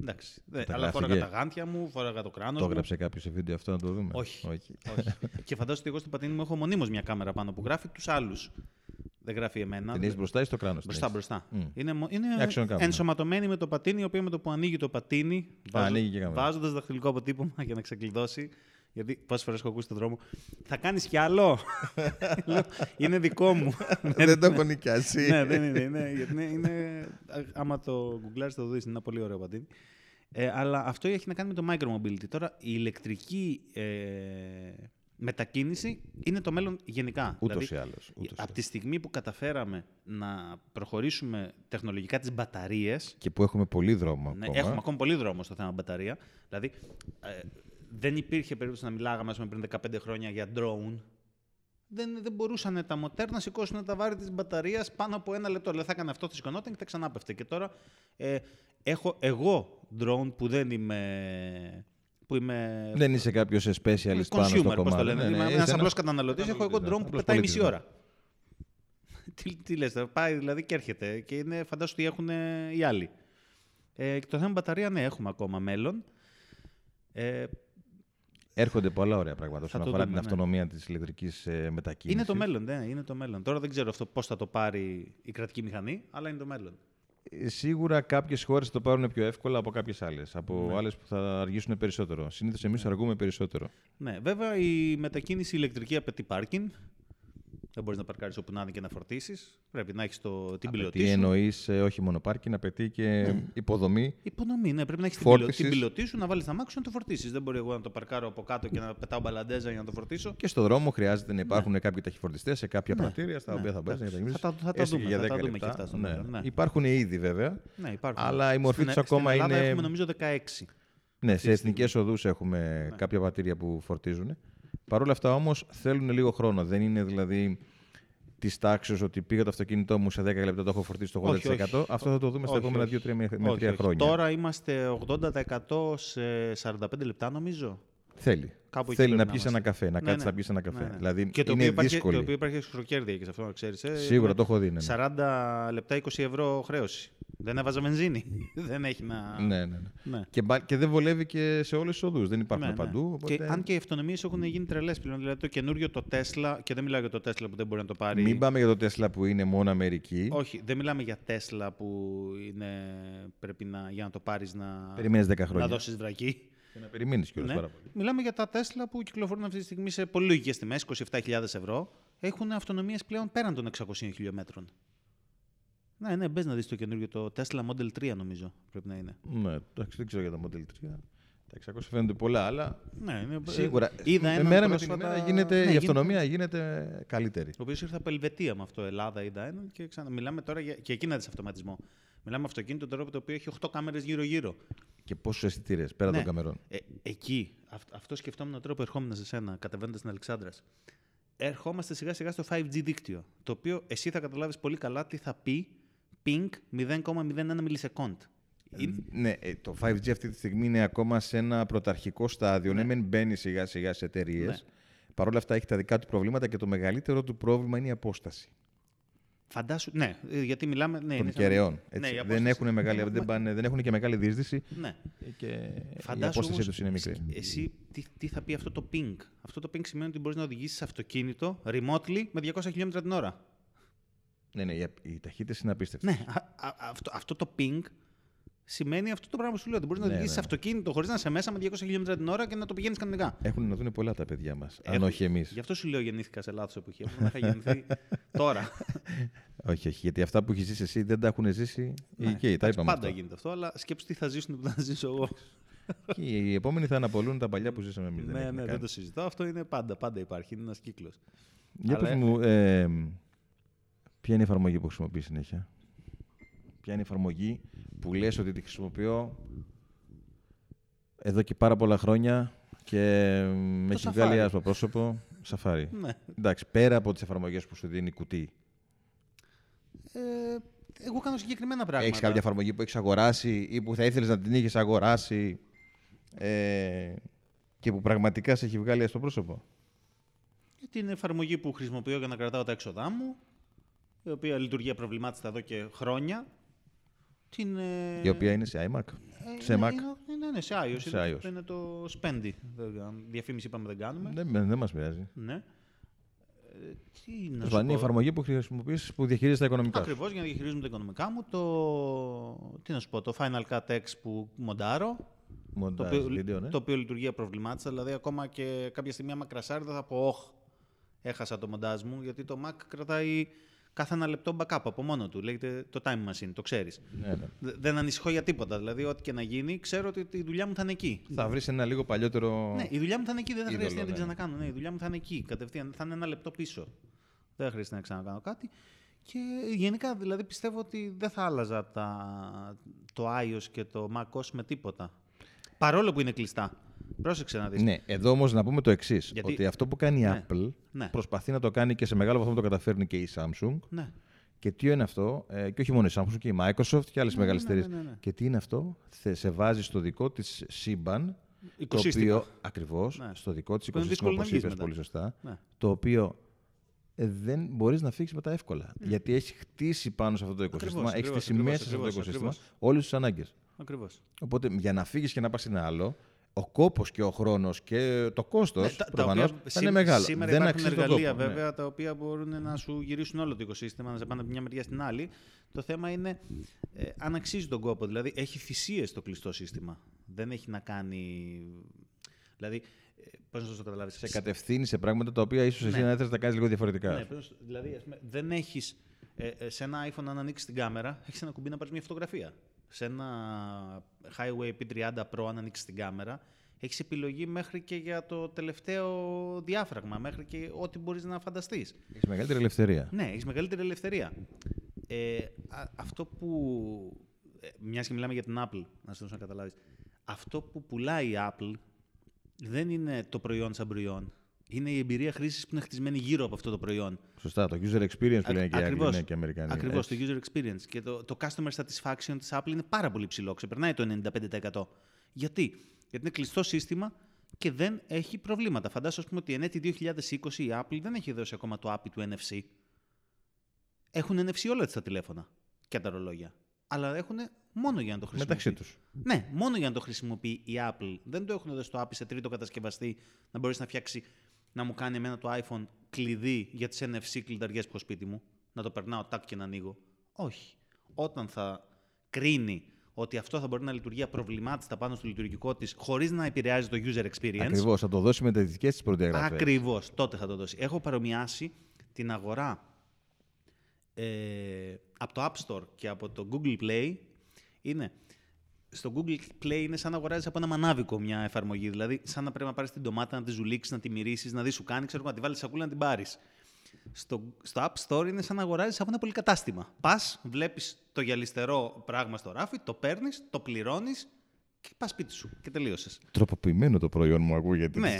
Εντάξει. Αλλά φόραγα τα γάντια μου, φόραγα το κράνος. Το έγραψε κάποιο σε βίντεο αυτό να το δούμε? Όχι. Και φαντάζομαι ότι εγώ στο πατίνι μου έχω μονίμως μια κάμερα πάνω που γράφει τους άλλους. Δεν γράφει εμένα. Την έχεις μπροστά ή στο κράνος? Μπροστά. Είναι ενσωματωμένη με το πατίνι, η οποία με το που ανοίγει το πατίνι, βάζοντας δαχτυλικό αποτύπωμα για να ξεκλειδώσει, Γιατί πόσες φορές έχω ακούσει τον δρόμο, θα κάνεις κι άλλο. Είναι δικό μου. Δεν το έχω νοικιάσει. Ναι, δεν είναι. Άμα το γκουγκλάρεις το δεις, είναι ένα πολύ ωραίο πατίνι. Αλλά αυτό έχει να κάνει με το micromobility. Τώρα η ηλεκτρική μετακίνηση είναι το μέλλον γενικά. Ούτως ή άλλως. Από τη στιγμή που καταφέραμε να προχωρήσουμε τεχνολογικά τις μπαταρίες. Και που έχουμε πολύ δρόμο ακόμα. Έχουμε ακόμα πολύ δρόμο στο θέμα μπαταρία. Δηλαδή, δεν υπήρχε περίπτωση να μιλάγαμε πριν 15 χρόνια για drone. Δεν μπορούσαν τα μοτέρ να σηκώσουν τα βάρη της μπαταρίας πάνω από ένα λεπτό. Δηλαδή θα έκανε αυτό, θα σηκωνόταν και θα ξανάπεφτε. Και τώρα έχω εγώ drone που δεν είμαι... Δεν είσαι κάποιος specialist πάνω στο κομμάτι. Πώς το λένε, ένας απλός καταναλωτής. Έχω εγώ drone που πετάει μισή ώρα. Τι λες, πάει δηλαδή και έρχεται. Και είναι φαντάσου ότι έχουν οι άλλοι. Και το θέμα μπαταρία, ναι, έχουμε ακόμα μέλλον. Έρχονται πολλά ωραία πράγματα όσον αφορά την αυτονομία της ηλεκτρικής μετακίνησης. Είναι το μέλλον, ναι, είναι το μέλλον. Τώρα δεν ξέρω αυτό πώς θα το πάρει η κρατική μηχανή, αλλά είναι το μέλλον. Σίγουρα κάποιες χώρες θα το πάρουν πιο εύκολα από κάποιες άλλες. Από άλλες που θα αργήσουν περισσότερο. Συνήθως εμείς αργούμε περισσότερο. Ναι, βέβαια η μετακίνηση ηλεκτρική απαιτεί πάρκινγκ. Δεν μπορείς να παρκάρεις όπου να είναι και να φορτίσεις. Πρέπει να έχεις την πιλωτή σου. Τι εννοείς, όχι μόνο πάρκινγκ, απαιτεί και υποδομή. Υποδομή, ναι. Πρέπει να έχεις την πιλωτή σου, να βάλεις τα μάξι να το φορτίσεις. Δεν μπορεί εγώ να το παρκάρω από κάτω και να πετάω μπαλαντέζα για να το φορτίσω. Και στο δρόμο χρειάζεται να υπάρχουν κάποιοι ταχυφορτιστές σε κάποια πρατήρια στα οποία θα πας να μετακινήσεις. Θα τα δούμε και αυτά στο μέλλον. Υπάρχουν ήδη βέβαια. Αλλά η μορφή του ακόμα είναι. Έχουμε νομίζω 16. Ναι, σε εθνικές οδούς έχουμε κάποια πρατήρια που φορτίζουν. Παρ' όλα αυτά όμως θέλουν λίγο χρόνο. Δεν είναι δηλαδή της τάξης ότι πήγα το αυτοκίνητό μου σε 10 λεπτά, το έχω φορτίσει το 80%. Όχι, όχι. Αυτό θα το δούμε στα επόμενα 2-3 με 3 χρόνια. Τώρα είμαστε 80% σε 45 λεπτά, νομίζω. Θέλει να πιεις ένα καφέ, να κάτσεις να πιεις ένα καφέ. Ναι. Δηλαδή και είναι δύσκολο. Το οποίο υπάρχει χροκέρδια και σε αυτό, να ξέρεις. Σίγουρα το έχω δει. Ναι. 40 λεπτά, 20 ευρώ χρέωση. Δεν έβαζα βενζίνη. Δεν έχει να. Ναι. Και δεν βολεύει και σε όλες τις οδούς. Δεν υπάρχουν παντού. Οπότε... Και, αν και οι αυτονομίες έχουν γίνει τρελές πλέον. Δηλαδή το καινούριο το Τέσλα, και δεν μιλάω για το Τέσλα που δεν μπορεί να το πάρει. Μην πάμε για το Τέσλα που είναι μόνο Αμερική. Όχι, δεν μιλάμε για Τέσλα που πρέπει για να το πάρει να δώσει βρακή. Και να περιμένεις κιόλας πάρα πολύ. Μιλάμε για τα Τέσλα που κυκλοφορούν αυτή τη στιγμή σε πολύ λογικές τιμές, 27.000 ευρώ. Έχουν αυτονομίες πλέον πέραν των 600 χιλιόμετρων. Ναι, μπες να δεις το καινούργιο, το Tesla Model 3 νομίζω πρέπει να είναι. Ναι, δεν ξέρω για τα Model 3. Τα 600 φαίνονται πολλά, αλλά σίγουρα η αυτονομία γίνεται καλύτερη. Ο οποίος ήρθε από Ελβετία με αυτό, Ελλάδα είδα έναν και μιλάμε τώρα και εκείνα της αυτοματισμό. Μιλάμε αυτοκίνητο τώρα το οποίο έχει 8 κάμερες γύρω-γύρω. Και πόσους αισθητήρες πέρα των καμερών. Εκεί, αυτό σκεφτόμουν τον τρόπο ερχόμενα σε σένα, κατεβαίνοντας στην Αλεξάνδρας. Ερχόμαστε σιγά-σιγά στο 5G δίκτυο. Το οποίο εσύ θα καταλάβεις πολύ καλά τι θα πει ping 0,01 μιλισεκόντ. Ναι, το 5G αυτή τη στιγμή είναι ακόμα σε ένα πρωταρχικό στάδιο. Ναι, μεν μπαίνει σιγά-σιγά σε εταιρείες. Ναι. Παρ' όλα αυτά έχει τα δικά του προβλήματα και το μεγαλύτερο του πρόβλημα είναι η απόσταση. Φαντάσου, ναι, γιατί μιλάμε. Ναι, των κεραιών. Ναι, δεν έχουν και μεγάλη διείσδυση. Ναι. Και η απόστασή τους είναι μικρή. Εσύ τι θα πει αυτό το ping. Αυτό το ping σημαίνει ότι μπορείς να οδηγήσεις αυτοκίνητο remotely με 200 χιλιόμετρα την ώρα. Ναι, οι ταχύτητες είναι απίστευτες. Ναι, αυτό το ping σημαίνει αυτό το πράγμα που σου λέω. Μπορείς να οδηγήσεις αυτοκίνητο χωρίς να είσαι μέσα με 200 χιλιόμετρα την ώρα και να το πηγαίνεις κανονικά. Έχουν να δουν πολλά τα παιδιά μας. Αν όχι εμείς. Γι' αυτό σου λέω γεννήθηκα σε λάθος εποχή. Να είχα γεννηθεί τώρα. Όχι, γιατί αυτά που έχει ζήσει εσύ δεν τα έχουν ζήσει οι οικοί. Πάντα γίνεται αυτό, αλλά σκέψου τι θα ζήσουν που θα ζήσω εγώ. Και οι επόμενοι θα αναπολούν τα παλιά που ζήσαμε εμείς. Ναι, δεν το συζητάω. Αυτό είναι πάντα υπάρχει. Είναι ένας κύκλος. Ποια είναι η εφαρμογή που χρησιμοποιείς συνέχεια. Ποια είναι η εφαρμογή που λες ότι τη χρησιμοποιώ εδώ και πάρα πολλά χρόνια και με έχει βγάλει άσπρο πρόσωπο. Σαφάρι. Ναι. Εντάξει, πέρα από τις εφαρμογές που σου δίνει κουτί. Εγώ κάνω συγκεκριμένα πράγματα. Έχεις κάποια εφαρμογή που έχεις αγοράσει ή που θα ήθελες να την είχες αγοράσει και που πραγματικά σε έχει βγάλει άσπρο πρόσωπο. Την εφαρμογή που χρησιμοποιώ για να κρατάω τα έξοδά μου, η οποία λειτουργία προβλημάτιστα εδώ και χρόνια. Η οποία είναι σε iMac, σε Mac. Ναι, σε iOS. Αυτό είναι το Spendy. Διαφήμιση είπαμε δεν κάνουμε. Δεν μας πειράζει. Ναι. Είναι η εφαρμογή που χρησιμοποιείς που διαχειρίζεις τα οικονομικά σου. Ακριβώς, για να διαχειρίζουμε τα οικονομικά μου. Το Final Cut X που μοντάρω. μοντάζ βίντεο, ναι. Το οποίο λειτουργία προβλημάτισε. Δηλαδή, ακόμα και κάποια στιγμή, άμα κρασάριδα, θα πω: «Ωχ, έχασα το μοντάζ μου», γιατί το Mac κρατάει κάθε ένα λεπτό backup από μόνο του. Λέγεται το time machine, το ξέρεις. Ναι, ναι. Δεν ανησυχώ για τίποτα. Δηλαδή, ό,τι και να γίνει, ξέρω ότι η δουλειά μου θα είναι εκεί. Θα βρεις ένα λίγο παλιότερο. Ναι, η δουλειά μου θα είναι εκεί, δεν θα χρειαστεί να την ξανακάνω. Ναι, η δουλειά μου θα είναι εκεί κατευθείαν, θα είναι ένα λεπτό πίσω. Δεν θα χρειαστεί να ξανακάνω κάτι. Και γενικά, δηλαδή, πιστεύω ότι δεν θα άλλαζα το iOS και το macOS με τίποτα. Παρόλο που είναι κλειστά. Πρόσεξε να δεις. Ναι, εδώ όμως να πούμε το εξής. Γιατί... ότι αυτό που κάνει η Apple προσπαθεί να το κάνει και σε μεγάλο βαθμό το καταφέρνει και η Samsung. Ναι. Και τι είναι αυτό, και όχι μόνο η Samsung και η Microsoft και άλλες μεγάλες εταιρείες. Ναι. Και τι είναι αυτό, σε βάζει στο δικό της σύμπαν. Οικοσύστημα. Το οποίο, ακριβώς, στο δικό της οικοσύστημα, όπως είπες πολύ σωστά. Ναι. Το οποίο δεν μπορείς να φύγεις μετά εύκολα. Ναι. Γιατί έχει χτίσει πάνω σε αυτό το οικοσύστημα, έχει χτίσει μέσα σε αυτό το οικοσύστημα όλες τις ανάγκες. Ακριβώς. Οπότε για να φύγεις και να πας ένα άλλο, ο κόπος και ο χρόνος και το κόστος προφανώς θα είναι μεγάλο. Σήμερα δεν υπάρχουν εργαλεία κόπο, βέβαια τα οποία μπορούν να σου γυρίσουν όλο το οικοσύστημα, να σε πάνε από μια μεριά στην άλλη. Το θέμα είναι αν αξίζει τον κόπο. Δηλαδή έχει θυσίες το κλειστό σύστημα. Δεν έχει να κάνει. Δηλαδή, πώς να το καταλάβεις. Σε κατευθύνει σε πράγματα τα οποία ίσως εσύ να ήθελες να κάνεις λίγο διαφορετικά. Ναι, δηλαδή ας πούμε, δεν έχεις σε ένα iPhone αν ανοίξεις την κάμερα, έχεις ένα κουμπί να πάρεις μια φωτογραφία. Σε ένα Highway P30 Pro, αν ανοίξεις την κάμερα, έχεις επιλογή μέχρι και για το τελευταίο διάφραγμα, μέχρι και ό,τι μπορείς να φανταστείς. Έχεις μεγαλύτερη ελευθερία. Ναι, έχεις μεγαλύτερη ελευθερία. Αυτό που, μιας και μιλάμε για την Apple, να σου δώσω να καταλάβεις, αυτό που πουλάει η Apple δεν είναι το προϊόν σαν προϊόν. Είναι η εμπειρία χρήσης που είναι χτισμένη γύρω από αυτό το προϊόν. Σωστά, το user experience που λένε και οι Αμερικανοί. Ακριβώς, το user experience. Και το customer satisfaction της Apple είναι πάρα πολύ ψηλό. Ξεπερνάει το 95%. Γιατί είναι κλειστό σύστημα και δεν έχει προβλήματα. Φαντάζομαι, ας πούμε, ότι εν έτη 2020 η Apple δεν έχει δώσει ακόμα το API του NFC. Έχουν NFC όλα τα τηλέφωνα και τα ρολόγια. Αλλά έχουν μόνο για να το χρησιμοποιεί. Μεταξύ τους. Ναι, μόνο για να το χρησιμοποιεί η Apple. Δεν το έχουν δώσει το API σε τρίτο κατασκευαστή να μπορείς να φτιάξει. Να μου κάνει εμένα το iPhone κλειδί για τις NFC κλειδαριές που έχω σπίτι μου, να το περνάω τάκ και να ανοίγω. Όχι. Όταν θα κρίνει ότι αυτό θα μπορεί να λειτουργεί προβλημάτιστα πάνω στο λειτουργικό της, χωρίς να επηρεάζει το user experience. Ακριβώς. Θα το δώσει με τις δικές της προδιαγραφές. Ακριβώς. Τότε θα το δώσει. Έχω παρομοιάσει την αγορά από το App Store και από το Google Play. Στο Google Play είναι σαν να αγοράζεις από ένα μανάβικο μια εφαρμογή. Δηλαδή, σαν να πρέπει να πάρεις την ντομάτα, να τη ζουλήξεις, να τη μυρίσεις, να δεις σου κάνει, ξέρω, να τη βάλεις σακούλα, να την πάρεις. Στο App Store είναι σαν να αγοράζεις από ένα πολυκατάστημα. Πας, βλέπεις το γυαλιστερό πράγμα στο ράφι, το παίρνεις, το πληρώνεις και πας σπίτι σου και τελείωσες. Τροποποιημένο το προϊόν μου ακούγεται. Ναι,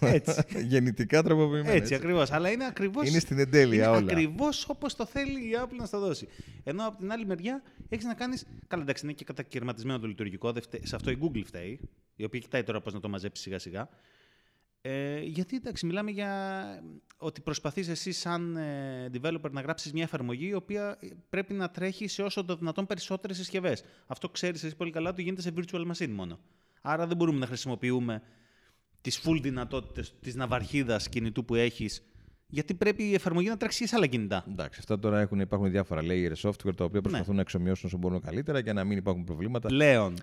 έτσι. Γεννητικά τροποποιημένο. Έτσι ακριβώς. Αλλά είναι ακριβώς. Είναι στην εντέλεια όλα. Ακριβώς όπως το θέλει η Apple να στα δώσει. Ενώ από την άλλη μεριά έχεις να κάνεις. Καλά, εντάξει, είναι και κατακαιρματισμένο το λειτουργικό. Σε αυτό η Google φταίει, η οποία κοιτάει τώρα πώς να το μαζέψει σιγά-σιγά. Γιατί εντάξει, μιλάμε για ότι προσπαθείς εσύ, σαν developer, να γράψεις μια εφαρμογή η οποία πρέπει να τρέχει σε όσο το δυνατόν περισσότερες συσκευές. Αυτό ξέρεις εσύ πολύ καλά ότι γίνεται σε virtual machine μόνο. Άρα δεν μπορούμε να χρησιμοποιούμε τις full δυνατότητες της ναυαρχίδας κινητού που έχεις, γιατί πρέπει η εφαρμογή να τρέξει σε άλλα κινητά. Εντάξει, αυτά τώρα υπάρχουν διάφορα layer software τα οποία προσπαθούν να εξομοιώσουν όσο μπορούν καλύτερα για να μην υπάρχουν προβλήματα. Πλέον.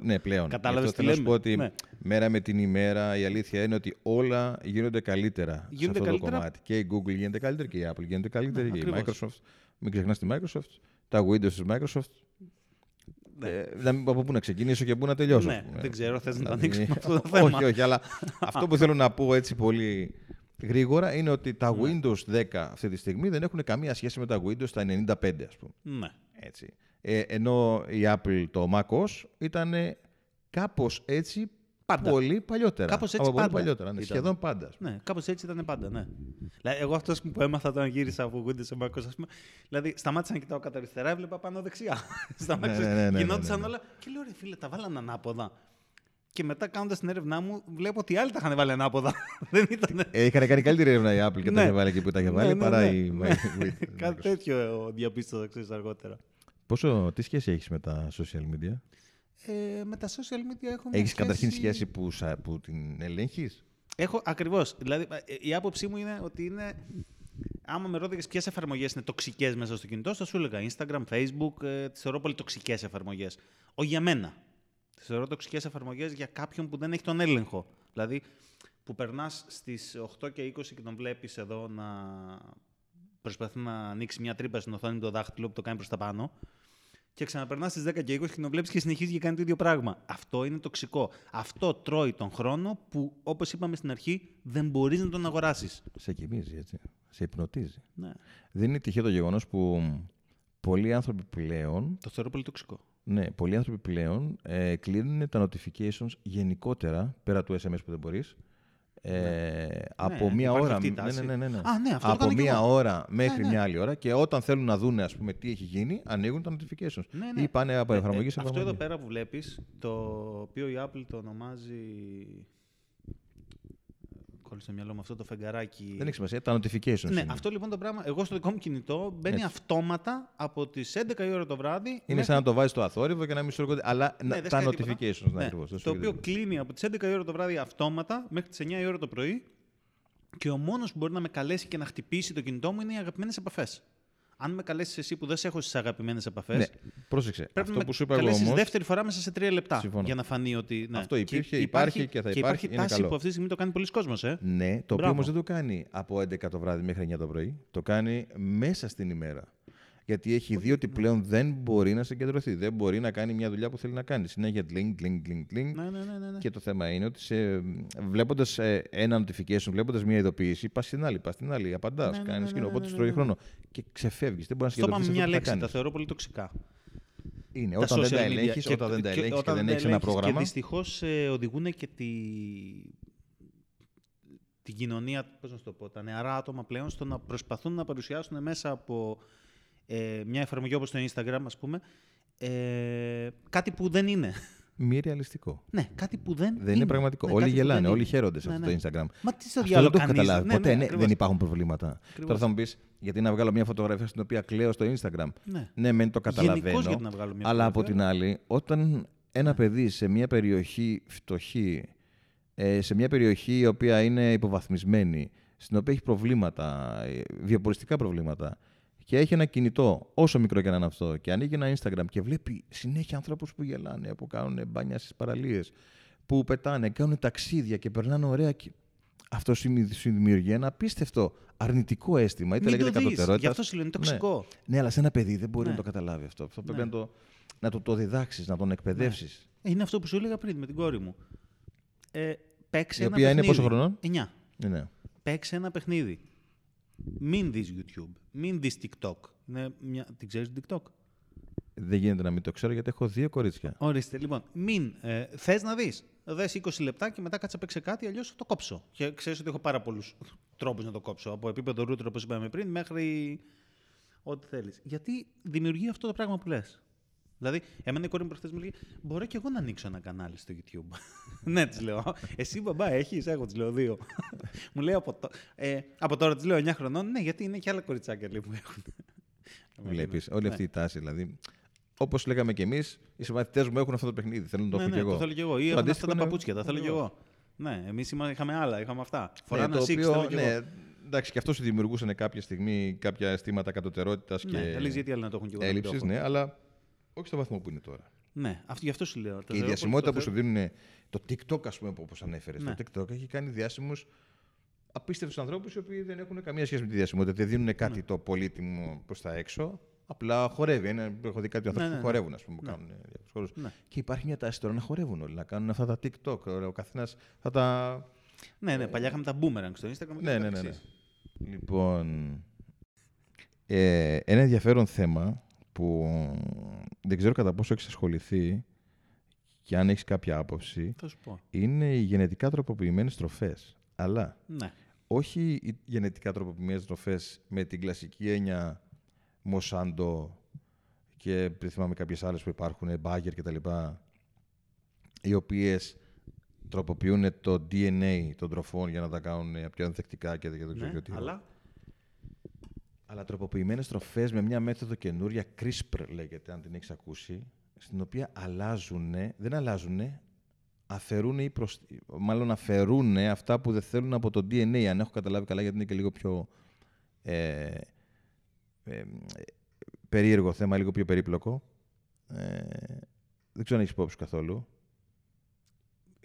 Ναι, πλέον. Κατάλαβες τι λέμε. Θέλω να σου πω ότι μέρα με την ημέρα η αλήθεια είναι ότι όλα γίνονται καλύτερα σε αυτό το κομμάτι. Και η Google γίνεται καλύτερη και η Apple γίνεται καλύτερη και η Microsoft. Μην ξεχνάς τη Microsoft, τα Windows της Microsoft. Από πού να ξεκινήσω και πού να τελειώσω. Ναι, δεν ξέρω, θες να το ανοίξουμε αυτό το θέμα. Όχι, αλλά αυτό που θέλω να πω έτσι πολύ γρήγορα είναι ότι τα Windows 10 αυτή τη στιγμή δεν έχουν καμία σχέση με τα Windows τα 95, ας πούμε. Ναι. Έτσι. Ενώ η Apple, το macOS, ήταν κάπως έτσι πάντα. Πολύ παλιότερα. Κάπως έτσι πάντα. Παλιότερα, ναι. Σχεδόν πάντα. Ναι, κάπως έτσι ήταν πάντα, ναι. Δηλαδή, εγώ αυτός που έμαθα όταν γύρισα από Windows σε macOS, ας πούμε, δηλαδή σταμάτησα να κοιτάω κατά αριστερά, έβλεπα πάνω δεξιά. Ναι. Γινόντουσαν όλα και λέω, ρε φίλε, τα βάλαν ανάποδα. Και μετά, κάνοντας την έρευνά μου, βλέπω ότι οι άλλοι τα είχαν βάλει ανάποδα. Δεν ήταν. Είχαν κάνει καλύτερη έρευνα η Apple και τα είχε βάλει εκεί που τα είχε βάλει παρά η Microsoft. Κάτι τέτοιο διαπίστωσα, ξέρεις, αργότερα. Τι σχέση έχεις με τα social media? Με τα social media έχω. Έχεις καταρχήν σχέση που την ελέγχεις? Έχω ακριβώς. Δηλαδή, η άποψή μου είναι ότι είναι. Άμα με ρώτηγες ποιες εφαρμογές είναι τοξικές μέσα στο κινητό, θα σου έλεγα Instagram, Facebook. Τις θεωρώ πολύ τοξικές εφαρμογές. Όχι για μένα. θεωρώ τοξικές εφαρμογές για κάποιον που δεν έχει τον έλεγχο. Δηλαδή, που περνάς στις 8 και 20 και τον βλέπεις εδώ να προσπαθεί να ανοίξει μια τρύπα στην οθόνη το δάχτυλο που το κάνει προς τα πάνω. Και ξαναπερνάς στις 10 και 20 και τον βλέπεις και συνεχίζει και κάνει το ίδιο πράγμα. Αυτό είναι τοξικό. Αυτό τρώει τον χρόνο που, όπως είπαμε στην αρχή, δεν μπορείς να τον αγοράσεις. Σε κοιμίζει, έτσι. Σε υπνοτίζει. Ναι. Δεν είναι τυχαίο το γεγονός που πολλοί άνθρωποι πλέον. Το θεωρώ πολύ τοξικό. Ναι, πολλοί άνθρωποι πλέον κλείνουν τα notifications γενικότερα, πέρα του SMS που δεν μπορείς, από μία ώρα, από μία ώρα μέχρι μία άλλη ώρα, και όταν θέλουν να δουν, ας πούμε, τι έχει γίνει, ανοίγουν τα notifications. Ναι, ναι. Ή πάνε από εφαρμογή σε εφαρμογή. Αυτό εδώ πέρα που βλέπεις, το οποίο η Apple το ονομάζει. Κόλλησε μυαλό με αυτό το φεγγαράκι. Δεν έχει σημασία, τα notifications. Ναι, είναι. Αυτό λοιπόν το πράγμα, εγώ στο δικό μου κινητό μπαίνει αυτόματα από τις 11 η ώρα το βράδυ. Είναι μέχρι... σαν να το βάζει στο αθόρυβο και να μην σου έρχονται. Αλλά ναι, τα notifications να ακριβώς. Το οποίο κλείνει από τις 11 η ώρα το βράδυ αυτόματα μέχρι τις 9 η ώρα το πρωί. Και ο μόνος που μπορεί να με καλέσει και να χτυπήσει το κινητό μου είναι οι αγαπημένες επαφές. Αν με καλέσεις εσύ που δεν σε έχω στις αγαπημένες επαφές. Ναι, πρόσεξε. Πρέπει αυτό να που σου είπα εγώ όμως. Δεύτερη φορά μέσα σε 3 λεπτά. Συμφωνώ. Για να φανεί ότι. Ναι. Αυτό υπήρχε, υπάρχει και θα και υπάρχει. Υπάρχει τάση που αυτή τη στιγμή το κάνει πολλοί κόσμος. Ναι, το οποίο όμως δεν το κάνει από 11 το βράδυ μέχρι 9 το πρωί. Το κάνει μέσα στην ημέρα. Γιατί έχει δει ότι πλέον δεν μπορεί να συγκεντρωθεί. Δεν μπορεί να κάνει μια δουλειά που θέλει να κάνει. Συνέχεια γκλινγκ. Και το θέμα είναι ότι βλέποντας ένα notification, βλέποντας μια ειδοποίηση, πας στην άλλη, απαντάς, κάνεις κοινό. Οπότε σου τρώει χρόνο. Και ξεφεύγεις. Δεν μπορεί να συγκεντρωθεί. Μια λέξη, τα θεωρώ πολύ τοξικά. Είναι. Όταν δεν τα ελέγχεις, όταν δεν τα ελέγχεις και δεν έχεις ένα πρόγραμμα. Και δυστυχώς οδηγούν και την κοινωνία, πώς να το πω, τα νεαρά άτομα πλέον στο να προσπαθούν να παρουσιάσουν μέσα από. Μια εφαρμογή όπως το Instagram, ας πούμε, κάτι που δεν είναι. Μη ρεαλιστικό. Ναι, κάτι που δεν είναι πραγματικό. Ναι, όλοι γελάνε, όλοι χαίρονται σε αυτό το Instagram. Μα τι στο διάλογο δεν το έχω καταλάβει. Ποτέ δεν υπάρχουν προβλήματα. Ακριβώς. Τώρα θα μου πεις, γιατί να βγάλω μια φωτογραφία στην οποία κλαίω στο Instagram. Ναι, μεν το καταλαβαίνω. Γιατί να βγάλω μια αλλά από την άλλη, όταν ένα παιδί σε μια περιοχή φτωχή, σε μια περιοχή η οποία είναι υποβαθμισμένη, στην οποία έχει προβλήματα, βιοποριστικά προβλήματα. Και έχει ένα κινητό, όσο μικρό και να είναι αυτό, και ανοίγει ένα Instagram και βλέπει συνέχεια ανθρώπους που γελάνε, που κάνουν μπάνια στις παραλίες, που πετάνε, κάνουν ταξίδια και περνάνε ωραία. Αυτό σου δημιουργεί ένα απίστευτο αρνητικό αίσθημα. Είτε λέγεται κατωτερότητα. Γι' αυτό σου λένε τοξικό. Ναι, αλλά σε ένα παιδί δεν μπορεί να το καταλάβει αυτό. Αυτό πρέπει να το διδάξεις, να τον εκπαιδεύσεις. Είναι αυτό που σου έλεγα πριν με την κόρη μου. Παίξε η οποία είναι πόσο χρονών? 9. Ναι. Παίξε ένα παιχνίδι. Μην δεις YouTube, μην δεις TikTok. Την ξέρεις TikTok? Δεν γίνεται να μην το ξέρω γιατί έχω 2 κορίτσια. Ορίστε, λοιπόν, μην θες να δεις. Δες 20 λεπτά και μετά κάτσε παίξε κάτι, αλλιώς το κόψω. Και ξέρεις ότι έχω πάρα πολλούς τρόπους να το κόψω. Από επίπεδο router, όπως είπαμε πριν, μέχρι ό,τι θέλεις. Γιατί δημιουργεί αυτό το πράγμα που λες. Δηλαδή, εμένα η κόρη μου προχθές μου λέει: μπορώ και εγώ να ανοίξω ένα κανάλι στο YouTube. Ναι, της λέω. Εσύ, μπαμπά, έχεις? Έχω, της λέω 2. Μου λέει από τώρα, της λέω 9 χρονών. Ναι, γιατί είναι και άλλα κοριτσάκια που έχουν. Βλέπεις, όλη αυτή η τάση δηλαδή. Όπως λέγαμε κι εμείς, οι συμμαθητές μου έχουν αυτό το παιχνίδι. Θέλω να το έχω κι εγώ. Ναι, το θέλω κι εγώ. Ή έχουν αυτά τα παπούτσια, τα θέλω κι εγώ. Ναι, εμείς είχαμε άλλα, είχαμε αυτά. Φοράνε σίξ. Εντάξει, και αυτό σου δημιουργούσαν κάποια στιγμή κάποια αισθήματα κατωτερότητας και. Καλή, γιατί άλλα να το έχουν κι εγώ. Έλλειψη, ναι, αλλά. Όχι στο βαθμό που είναι τώρα. Ναι, γι' αυτό σου λέω. Και η διασημότητα που σου δίνουν. Το TikTok, ας πούμε, όπως ανέφερες. Ναι. Το TikTok έχει κάνει διάσημους απίστευτους ανθρώπους οι οποίοι δεν έχουν καμία σχέση με τη διασημότητα. Δεν δίνουν κάτι το πολύτιμο προς τα έξω. Απλά χορεύει. Έχω δει κάτι ανθρώπους που χορεύουν, ας πούμε, που κάνουν διάφορους χορούς. Ναι. Και υπάρχει μια τάση τώρα να χορεύουν όλοι, να κάνουν αυτά τα TikTok. Ο καθένας θα τα. Ναι, παλιά είχαμε τα boomerang στο Instagram. Ναι. Λοιπόν. Ένα ενδιαφέρον θέμα. Που δεν ξέρω κατά πόσο έχεις ασχοληθεί και αν έχεις κάποια άποψη, είναι οι γενετικά τροποποιημένες τροφές. Αλλά όχι οι γενετικά τροποποιημένες τροφές με την κλασική έννοια Μοσάντο και θυμάμαι κάποιες άλλες που υπάρχουν, Μπάγκερ κτλ. Οι οποίες τροποποιούν το DNA των τροφών για να τα κάνουν πιο ανθεκτικά και δεν ξέρω τι. Αλλά τροποποιημένες τροφές με μια μέθοδο καινούρια, CRISPR λέγεται, αν την έχεις ακούσει, στην οποία αφαιρούν αυτά που δεν θέλουν από το DNA, αν έχω καταλάβει καλά, γιατί είναι και λίγο πιο περίπλοκο θέμα. Δεν ξέρω αν έχεις υπόψη καθόλου.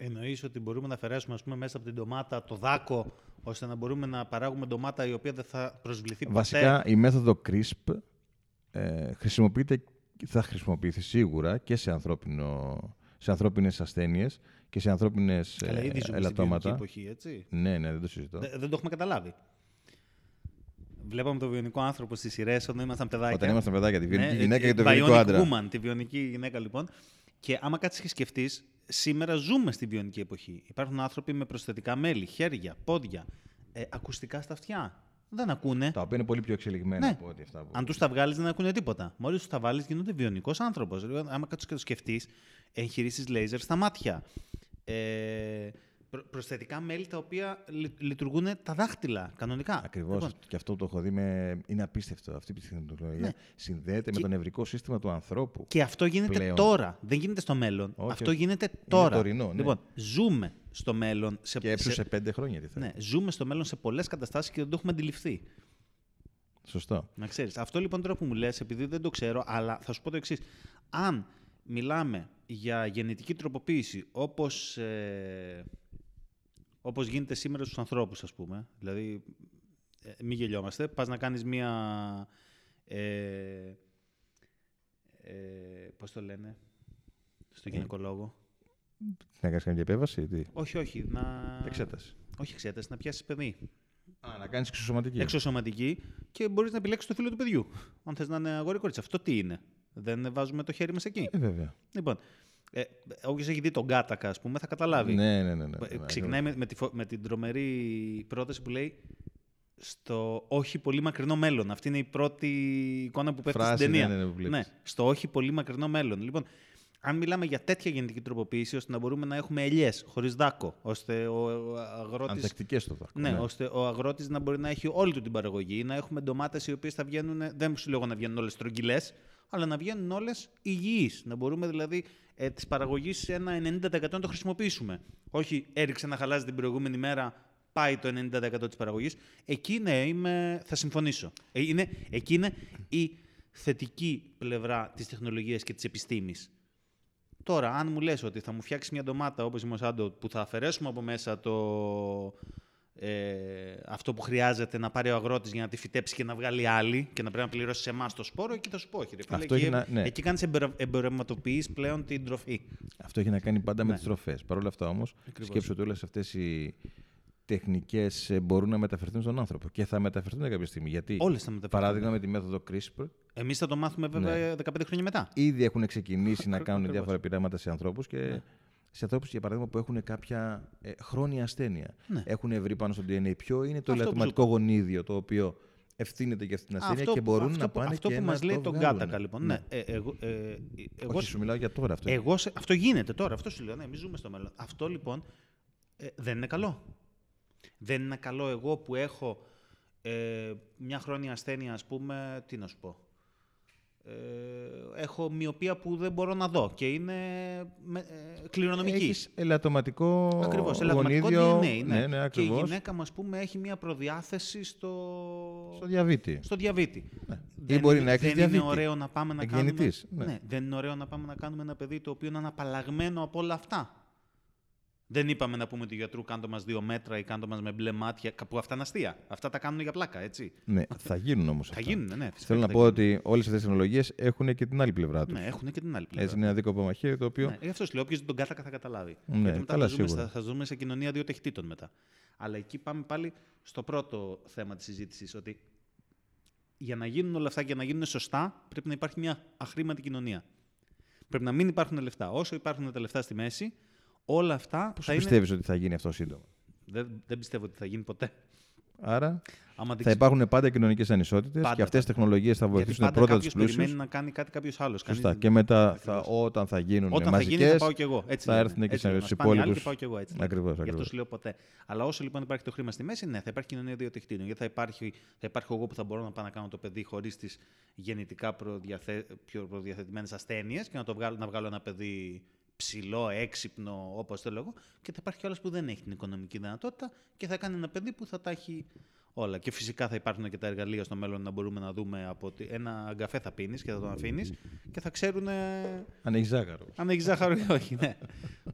Εννοείς ότι μπορούμε να αφαιρέσουμε, ας πούμε, μέσα από την ντομάτα το δάκο, ώστε να μπορούμε να παράγουμε ντομάτα η οποία δεν θα προσβληθεί ποτέ. Βασικά, η μέθοδο CRISPR χρησιμοποιείται, θα χρησιμοποιηθεί σίγουρα και σε ανθρώπινες ασθένειες και σε ανθρώπινες ελαττώματα. Αλλά ήδη εποχή, έτσι. Ναι, ναι, δεν το συζητώ. Δεν το έχουμε καταλάβει. Βλέπαμε τον βιονικό άνθρωπο στις σειρές όταν ήμασταν παιδάκια. Όταν ήμασταν παιδάκια, τη βιονική γυναίκα και τον βιονικό άντρα. Woman, τη βιονική γυναίκα, λοιπόν. Και άμα κάτσεις και σκεφτείς, σήμερα ζούμε στην βιονική εποχή. Υπάρχουν άνθρωποι με προσθετικά μέλη, χέρια, πόδια, ακουστικά στα αυτιά. Δεν ακούνε. Τα οποία είναι πολύ πιο εξελιγμένα από ό,τι αυτά που. Αν τους τα βγάλεις, δεν ακούνε τίποτα. Μόλις τους τα βάλεις, γίνονται βιονικός άνθρωπος. Δηλαδή, άμα κάτσεις και το σκεφτείς, εγχειρήσεις λέιζερ στα μάτια. Προσθετικά μέλη τα οποία λειτουργούν τα δάχτυλα κανονικά. Ακριβώς. Λοιπόν. Και αυτό το έχω δει. Είναι απίστευτο. Αυτή η τεχνολογία συνδέεται με το νευρικό σύστημα του ανθρώπου. Και αυτό γίνεται πλέον. Τώρα. Δεν γίνεται στο μέλλον. Όχι, αυτό γίνεται τώρα. Είναι τωρινό, ναι. Λοιπόν, ζούμε στο μέλλον. Και έπρεπε σε 5 χρόνια. Ναι, ζούμε στο μέλλον σε πολλές καταστάσεις και δεν το έχουμε αντιληφθεί. Σωστό. Να ξέρεις. Αυτό λοιπόν τώρα που μου λες, επειδή δεν το ξέρω, αλλά θα σου πω το εξής. Αν μιλάμε για γενετική τροποποίηση όπως γίνεται σήμερα στους ανθρώπους, ας πούμε. Δηλαδή, μην γελιόμαστε. Πας να κάνεις μία... πώς το λένε, στον γυναικολόγο. Να κάνεις κάποια επέμβαση, τι. Όχι. Εξέταση. Όχι εξέταση, να πιάσεις παιδί. Να κάνεις εξωσωματική. Εξωσωματική και μπορείς να επιλέξεις το φύλο του παιδιού. Αν θες να είναι αγόρι κορίτσι. Αυτό τι είναι. Δεν βάζουμε το χέρι μας εκεί. Βέβαια. Λοιπόν, όποιος έχει δει τον Gattaca, ας πούμε, θα καταλάβει. Ναι. Ξεκινάει με την τρομερή πρόταση που λέει στο όχι πολύ μακρινό μέλλον. Αυτή είναι η πρώτη εικόνα που πέφτει στην ταινία. Ναι, στο όχι πολύ μακρινό μέλλον. Λοιπόν, αν μιλάμε για τέτοια γενετική τροποποίηση, ώστε να μπορούμε να έχουμε ελιές χωρίς δάκο, ώστε ο αγρότης. Ανθεκτικές στο δάκο. Ναι, ώστε ο αγρότης να μπορεί να έχει όλη του την παραγωγή, να έχουμε ντομάτες οι οποίες θα βγαίνουν. Δεν σου λέω να βγαίνουν όλες στρογγυλές, αλλά να βγαίνουν όλες υγιείς. Να μπορούμε δηλαδή της παραγωγής ένα 90% να το χρησιμοποιήσουμε. Όχι έριξε να χαλάζει την προηγούμενη μέρα, πάει το 90% της παραγωγής. Εκεί θα συμφωνήσω. Εκεί είναι η θετική πλευρά της τεχνολογίας και της επιστήμης. Τώρα, αν μου λες ότι θα μου φτιάξει μια ντομάτα όπως η Μοσάντο, που θα αφαιρέσουμε από μέσα αυτό που χρειάζεται να πάρει ο αγρότης για να τη φυτέψει και να βγάλει άλλη και να πρέπει να πληρώσει σε εμάς το σπόρο, εκεί θα σου πω όχι. Εκεί κάνεις εμπορευματοποιείς πλέον την τροφή. Αυτό έχει να κάνει πάντα με τις τροφές. Παρ' όλα αυτά όμως, σκέψου ότι όλες αυτές οι τεχνικές μπορούν να μεταφερθούν στον άνθρωπο και θα μεταφερθούν κάποια στιγμή. Γιατί, παράδειγμα, με τη μέθοδο CRISPR. Εμείς θα το μάθουμε βέβαια 15 χρόνια μετά. Ήδη έχουν ξεκινήσει να κάνουν διάφορα πειράματα σε ανθρώπους και. Σε ανθρώπους, για παράδειγμα, που έχουν κάποια χρόνια ασθένεια. Ναι. Έχουν βρει πάνω στο DNA ποιο είναι το ελαττωματικό γονίδιο το οποίο ευθύνεται για αυτή την ασθένεια και μπορούν να πάνε και να το βγάλουν. Αυτό που μας λέει τον Gattaca, λοιπόν. Ναι. Όχι, σου μιλάω για τώρα αυτό. Αυτό γίνεται τώρα. Αυτό σου λέω. Ναι, εμείς ζούμε στο μέλλον. Αυτό λοιπόν δεν είναι καλό. Δεν είναι καλό εγώ που έχω μια χρόνια ασθένεια, ας πούμε, τι να σου πω. Έχω μοιοπία που δεν μπορώ να δω και είναι κληρονομική. Έχεις ελαττωματικό DNA. Ναι, και η γυναίκα μας, πούμε, έχει μια προδιάθεση στο διαβήτη. Ναι. Δεν είναι ωραίο να πάμε να κάνουμε. Ναι. Δεν είναι ωραίο να πάμε να κάνουμε ένα παιδί το οποίο είναι αναπαλλαγμένο από όλα αυτά. Δεν είπαμε να πούμε του γιατρού κάντο μας 2 μέτρα ή κάντο μας με μπλε μάτια, που αυτά είναι αστεία. Αυτά τα κάνουν για πλάκα, έτσι. Ναι, θα γίνουν όμως αυτά. Φυσικά, θέλω να πω ότι όλες αυτές οι τεχνολογίες έχουν και την άλλη πλευρά τους. Ναι, έχουν και την άλλη πλευρά. Έτσι είναι ένα δίκοπο μαχαίρι το οποίο. Γι' αυτό σου λέω, όποιος τον Gattaca θα καταλάβει. Ναι, γιατί μετά θα ζούμε σε κοινωνία 2 ταχυτήτων μετά. Αλλά εκεί πάμε πάλι στο πρώτο θέμα της συζήτησης. Ότι για να γίνουν όλα αυτά και να γίνουν σωστά, πρέπει να υπάρχει μια αχρήματη κοινωνία. Πρέπει να μην υπάρχουν λεφτά. Όσο υπάρχουν τα λεφτά στη μέση. Όλα αυτά. Πώς πιστεύεις ότι θα γίνει αυτό σύντομα? Δεν πιστεύω ότι θα γίνει ποτέ. Άρα θα υπάρχουν πάντα κοινωνικές ανισότητες και αυτές τις τεχνολογίες θα βοηθήσουν πρώτα τους πλούσιους. Περιμένει να κάνει κάτι κάποιος άλλος. Σωστά. Και μετά όταν θα γίνουν μαζικές, θα έρθουν και στους υπόλοιπους. Ακριβώς. Γι' αυτό σου λέω ποτέ. Αλλά όσο λοιπόν υπάρχει το χρήμα στη μέση, ναι, θα υπάρχει κοινωνία 2 ταχυτήτων. Γιατί θα υπάρχω εγώ που θα μπορώ να πάω να κάνω το παιδί χωρίς τις γενετικά προδιαθετημένες ασθένειες και να βγάλω ένα παιδί ψηλό, έξυπνο, όπως το λέγω, και θα υπάρχει κι άλλος που δεν έχει την οικονομική δυνατότητα και θα κάνει ένα παιδί που θα τα έχει όλα. Και φυσικά θα υπάρχουν και τα εργαλεία στο μέλλον να μπορούμε να δούμε από ότι ένα καφέ θα πίνεις και θα τον αφήνεις και θα ξέρουν. Αν έχει ζάχαρο. Αν έχει ζάχαρο ή όχι, ναι.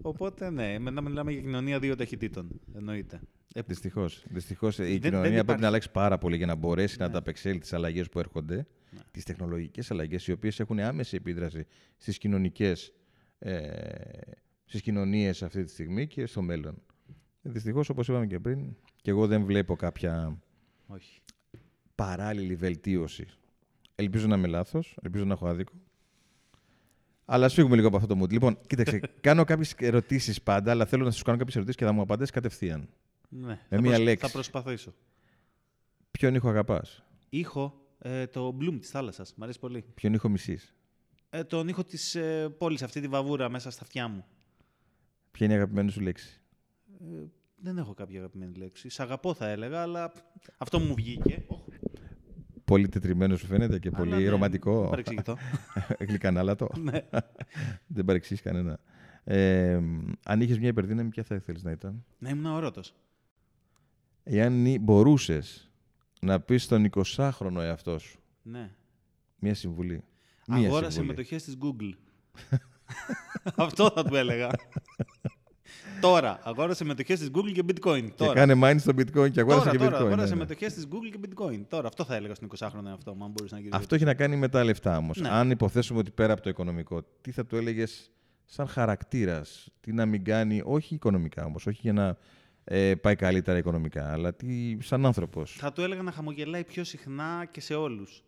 Οπότε ναι, μετά μιλάμε για κοινωνία δύο ταχυτήτων. Εννοείται. Δυστυχώς. Δυστυχώς η κοινωνία πρέπει να αλλάξει πάρα πολύ για να μπορέσει να ανταπεξέλθει τις αλλαγές που έρχονται. Ναι. Τις τεχνολογικές αλλαγές, οι οποίες έχουν άμεση επίδραση στις κοινωνικές, στις κοινωνίες αυτή τη στιγμή και στο μέλλον. Δυστυχώς, όπως είπαμε και πριν, και εγώ δεν βλέπω κάποια παράλληλη βελτίωση. Ελπίζω να είμαι λάθος, ελπίζω να έχω άδικο. Αλλά ας φύγουμε λίγο από αυτό το mood. Λοιπόν, κοίταξε, κάνω κάποιες ερωτήσεις πάντα, αλλά θέλω να σας κάνω κάποιες ερωτήσεις και θα μου απαντήσεις κατευθείαν. Ναι, θα προσπαθήσω. Ποιον ήχο αγαπάς? Ήχο, το μπλουμ της θάλασσας, μου αρέσει πολύ. Ποιον ήχο μισείς? Τον ήχο της πόλης, αυτή τη βαβούρα μέσα στα αυτιά μου. Ποια είναι η αγαπημένη σου λέξη? Δεν έχω κάποια αγαπημένη λέξη. Σ' αγαπώ θα έλεγα, αλλά αυτό μου βγήκε. Πολύ τετριμένο σου φαίνεται και πολύ ναι, ρομαντικό. Δεν παρεξηγηθώ. Γλυκανάλατο. Δεν παρεξηγείς κανένα. Αν είχες μια υπερδύναμη, ποια θα ήθελες να ήταν? Να ήμουν αορότος. Εάν μπορούσες να πεις στον 20χρονο εαυτό σου. Ναι. Μια συμβουλή. Αγόρασε συμμετοχές της Google. Αυτό θα του έλεγα. Τώρα, αγόρασε μετοχές της Google και Bitcoin. Τώρα. Και κάνε mining στο Bitcoin και αγόρασε και Bitcoin. Αγόρασε μετοχές της Google και Bitcoin. Τώρα, αυτό θα έλεγα στον 20χρονο αυτό, αν μπορούσε να γυρίσει. Αυτό έχει να κάνει με τα λεφτά όμως. Ναι. Αν υποθέσουμε ότι πέρα από το οικονομικό, τι θα του έλεγες σαν χαρακτήρας, τι να μην κάνει, όχι οικονομικά όμως, όχι για να πάει καλύτερα οικονομικά, αλλά τι σαν άνθρωπος. Θα του έλεγα να χαμογελάει πιο συχνά και σε όλους.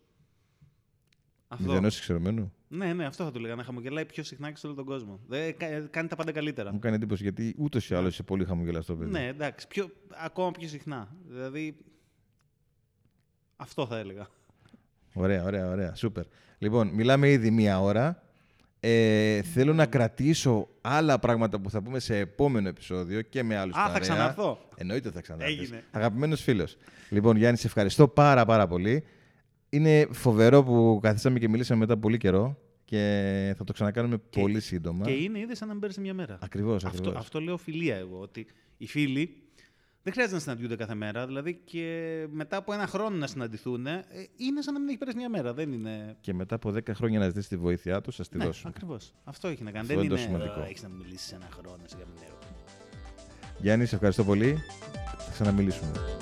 Μηδενός εξαιρεμένου. Ναι, ναι, αυτό θα του έλεγα. Να χαμογελάει πιο συχνά και σε όλο τον κόσμο. Κάνει τα πάντα καλύτερα. Μου κάνει εντύπωση γιατί ούτως ή άλλως είσαι πολύ χαμογελαστό παιδί. Ναι, εντάξει. Ακόμα πιο συχνά. Δηλαδή. Αυτό θα έλεγα. Ωραία, ωραία, ωραία. Σούπερ. Λοιπόν, μιλάμε ήδη μία ώρα. Θέλω να κρατήσω άλλα πράγματα που θα πούμε σε επόμενο επεισόδιο και με άλλους παρέα. Α, θα ξαναρθώ. Εννοείται θα ξαναρθείς. Αγαπημένος φίλος. Λοιπόν, Γιάννη, σε ευχαριστώ πάρα πολύ. Είναι φοβερό που καθίσαμε και μιλήσαμε μετά πολύ καιρό και θα το ξανακάνουμε πολύ σύντομα. Και είναι, είδες, σαν να μην πέρασε μια μέρα. Ακριβώς, ακριβώς. Αυτό λέω φιλία εγώ, ότι οι φίλοι δεν χρειάζεται να συναντιούνται κάθε μέρα, δηλαδή και μετά από ένα χρόνο να συναντηθούν, είναι σαν να μην έχει πέρασε μια μέρα, δεν είναι... Και μετά από 10 χρόνια να ζητήσεις τη βοήθειά τους, σας τη δώσουν. Ναι, ακριβώς. Αυτό έχει να κάνει. Αυτό δεν είναι το σημαντικό. Έχεις να μιλήσεις ένα χρόνο σε καμία. Γιάννη, σε ευχαριστώ πολύ. Θα ξαναμιλήσουμε.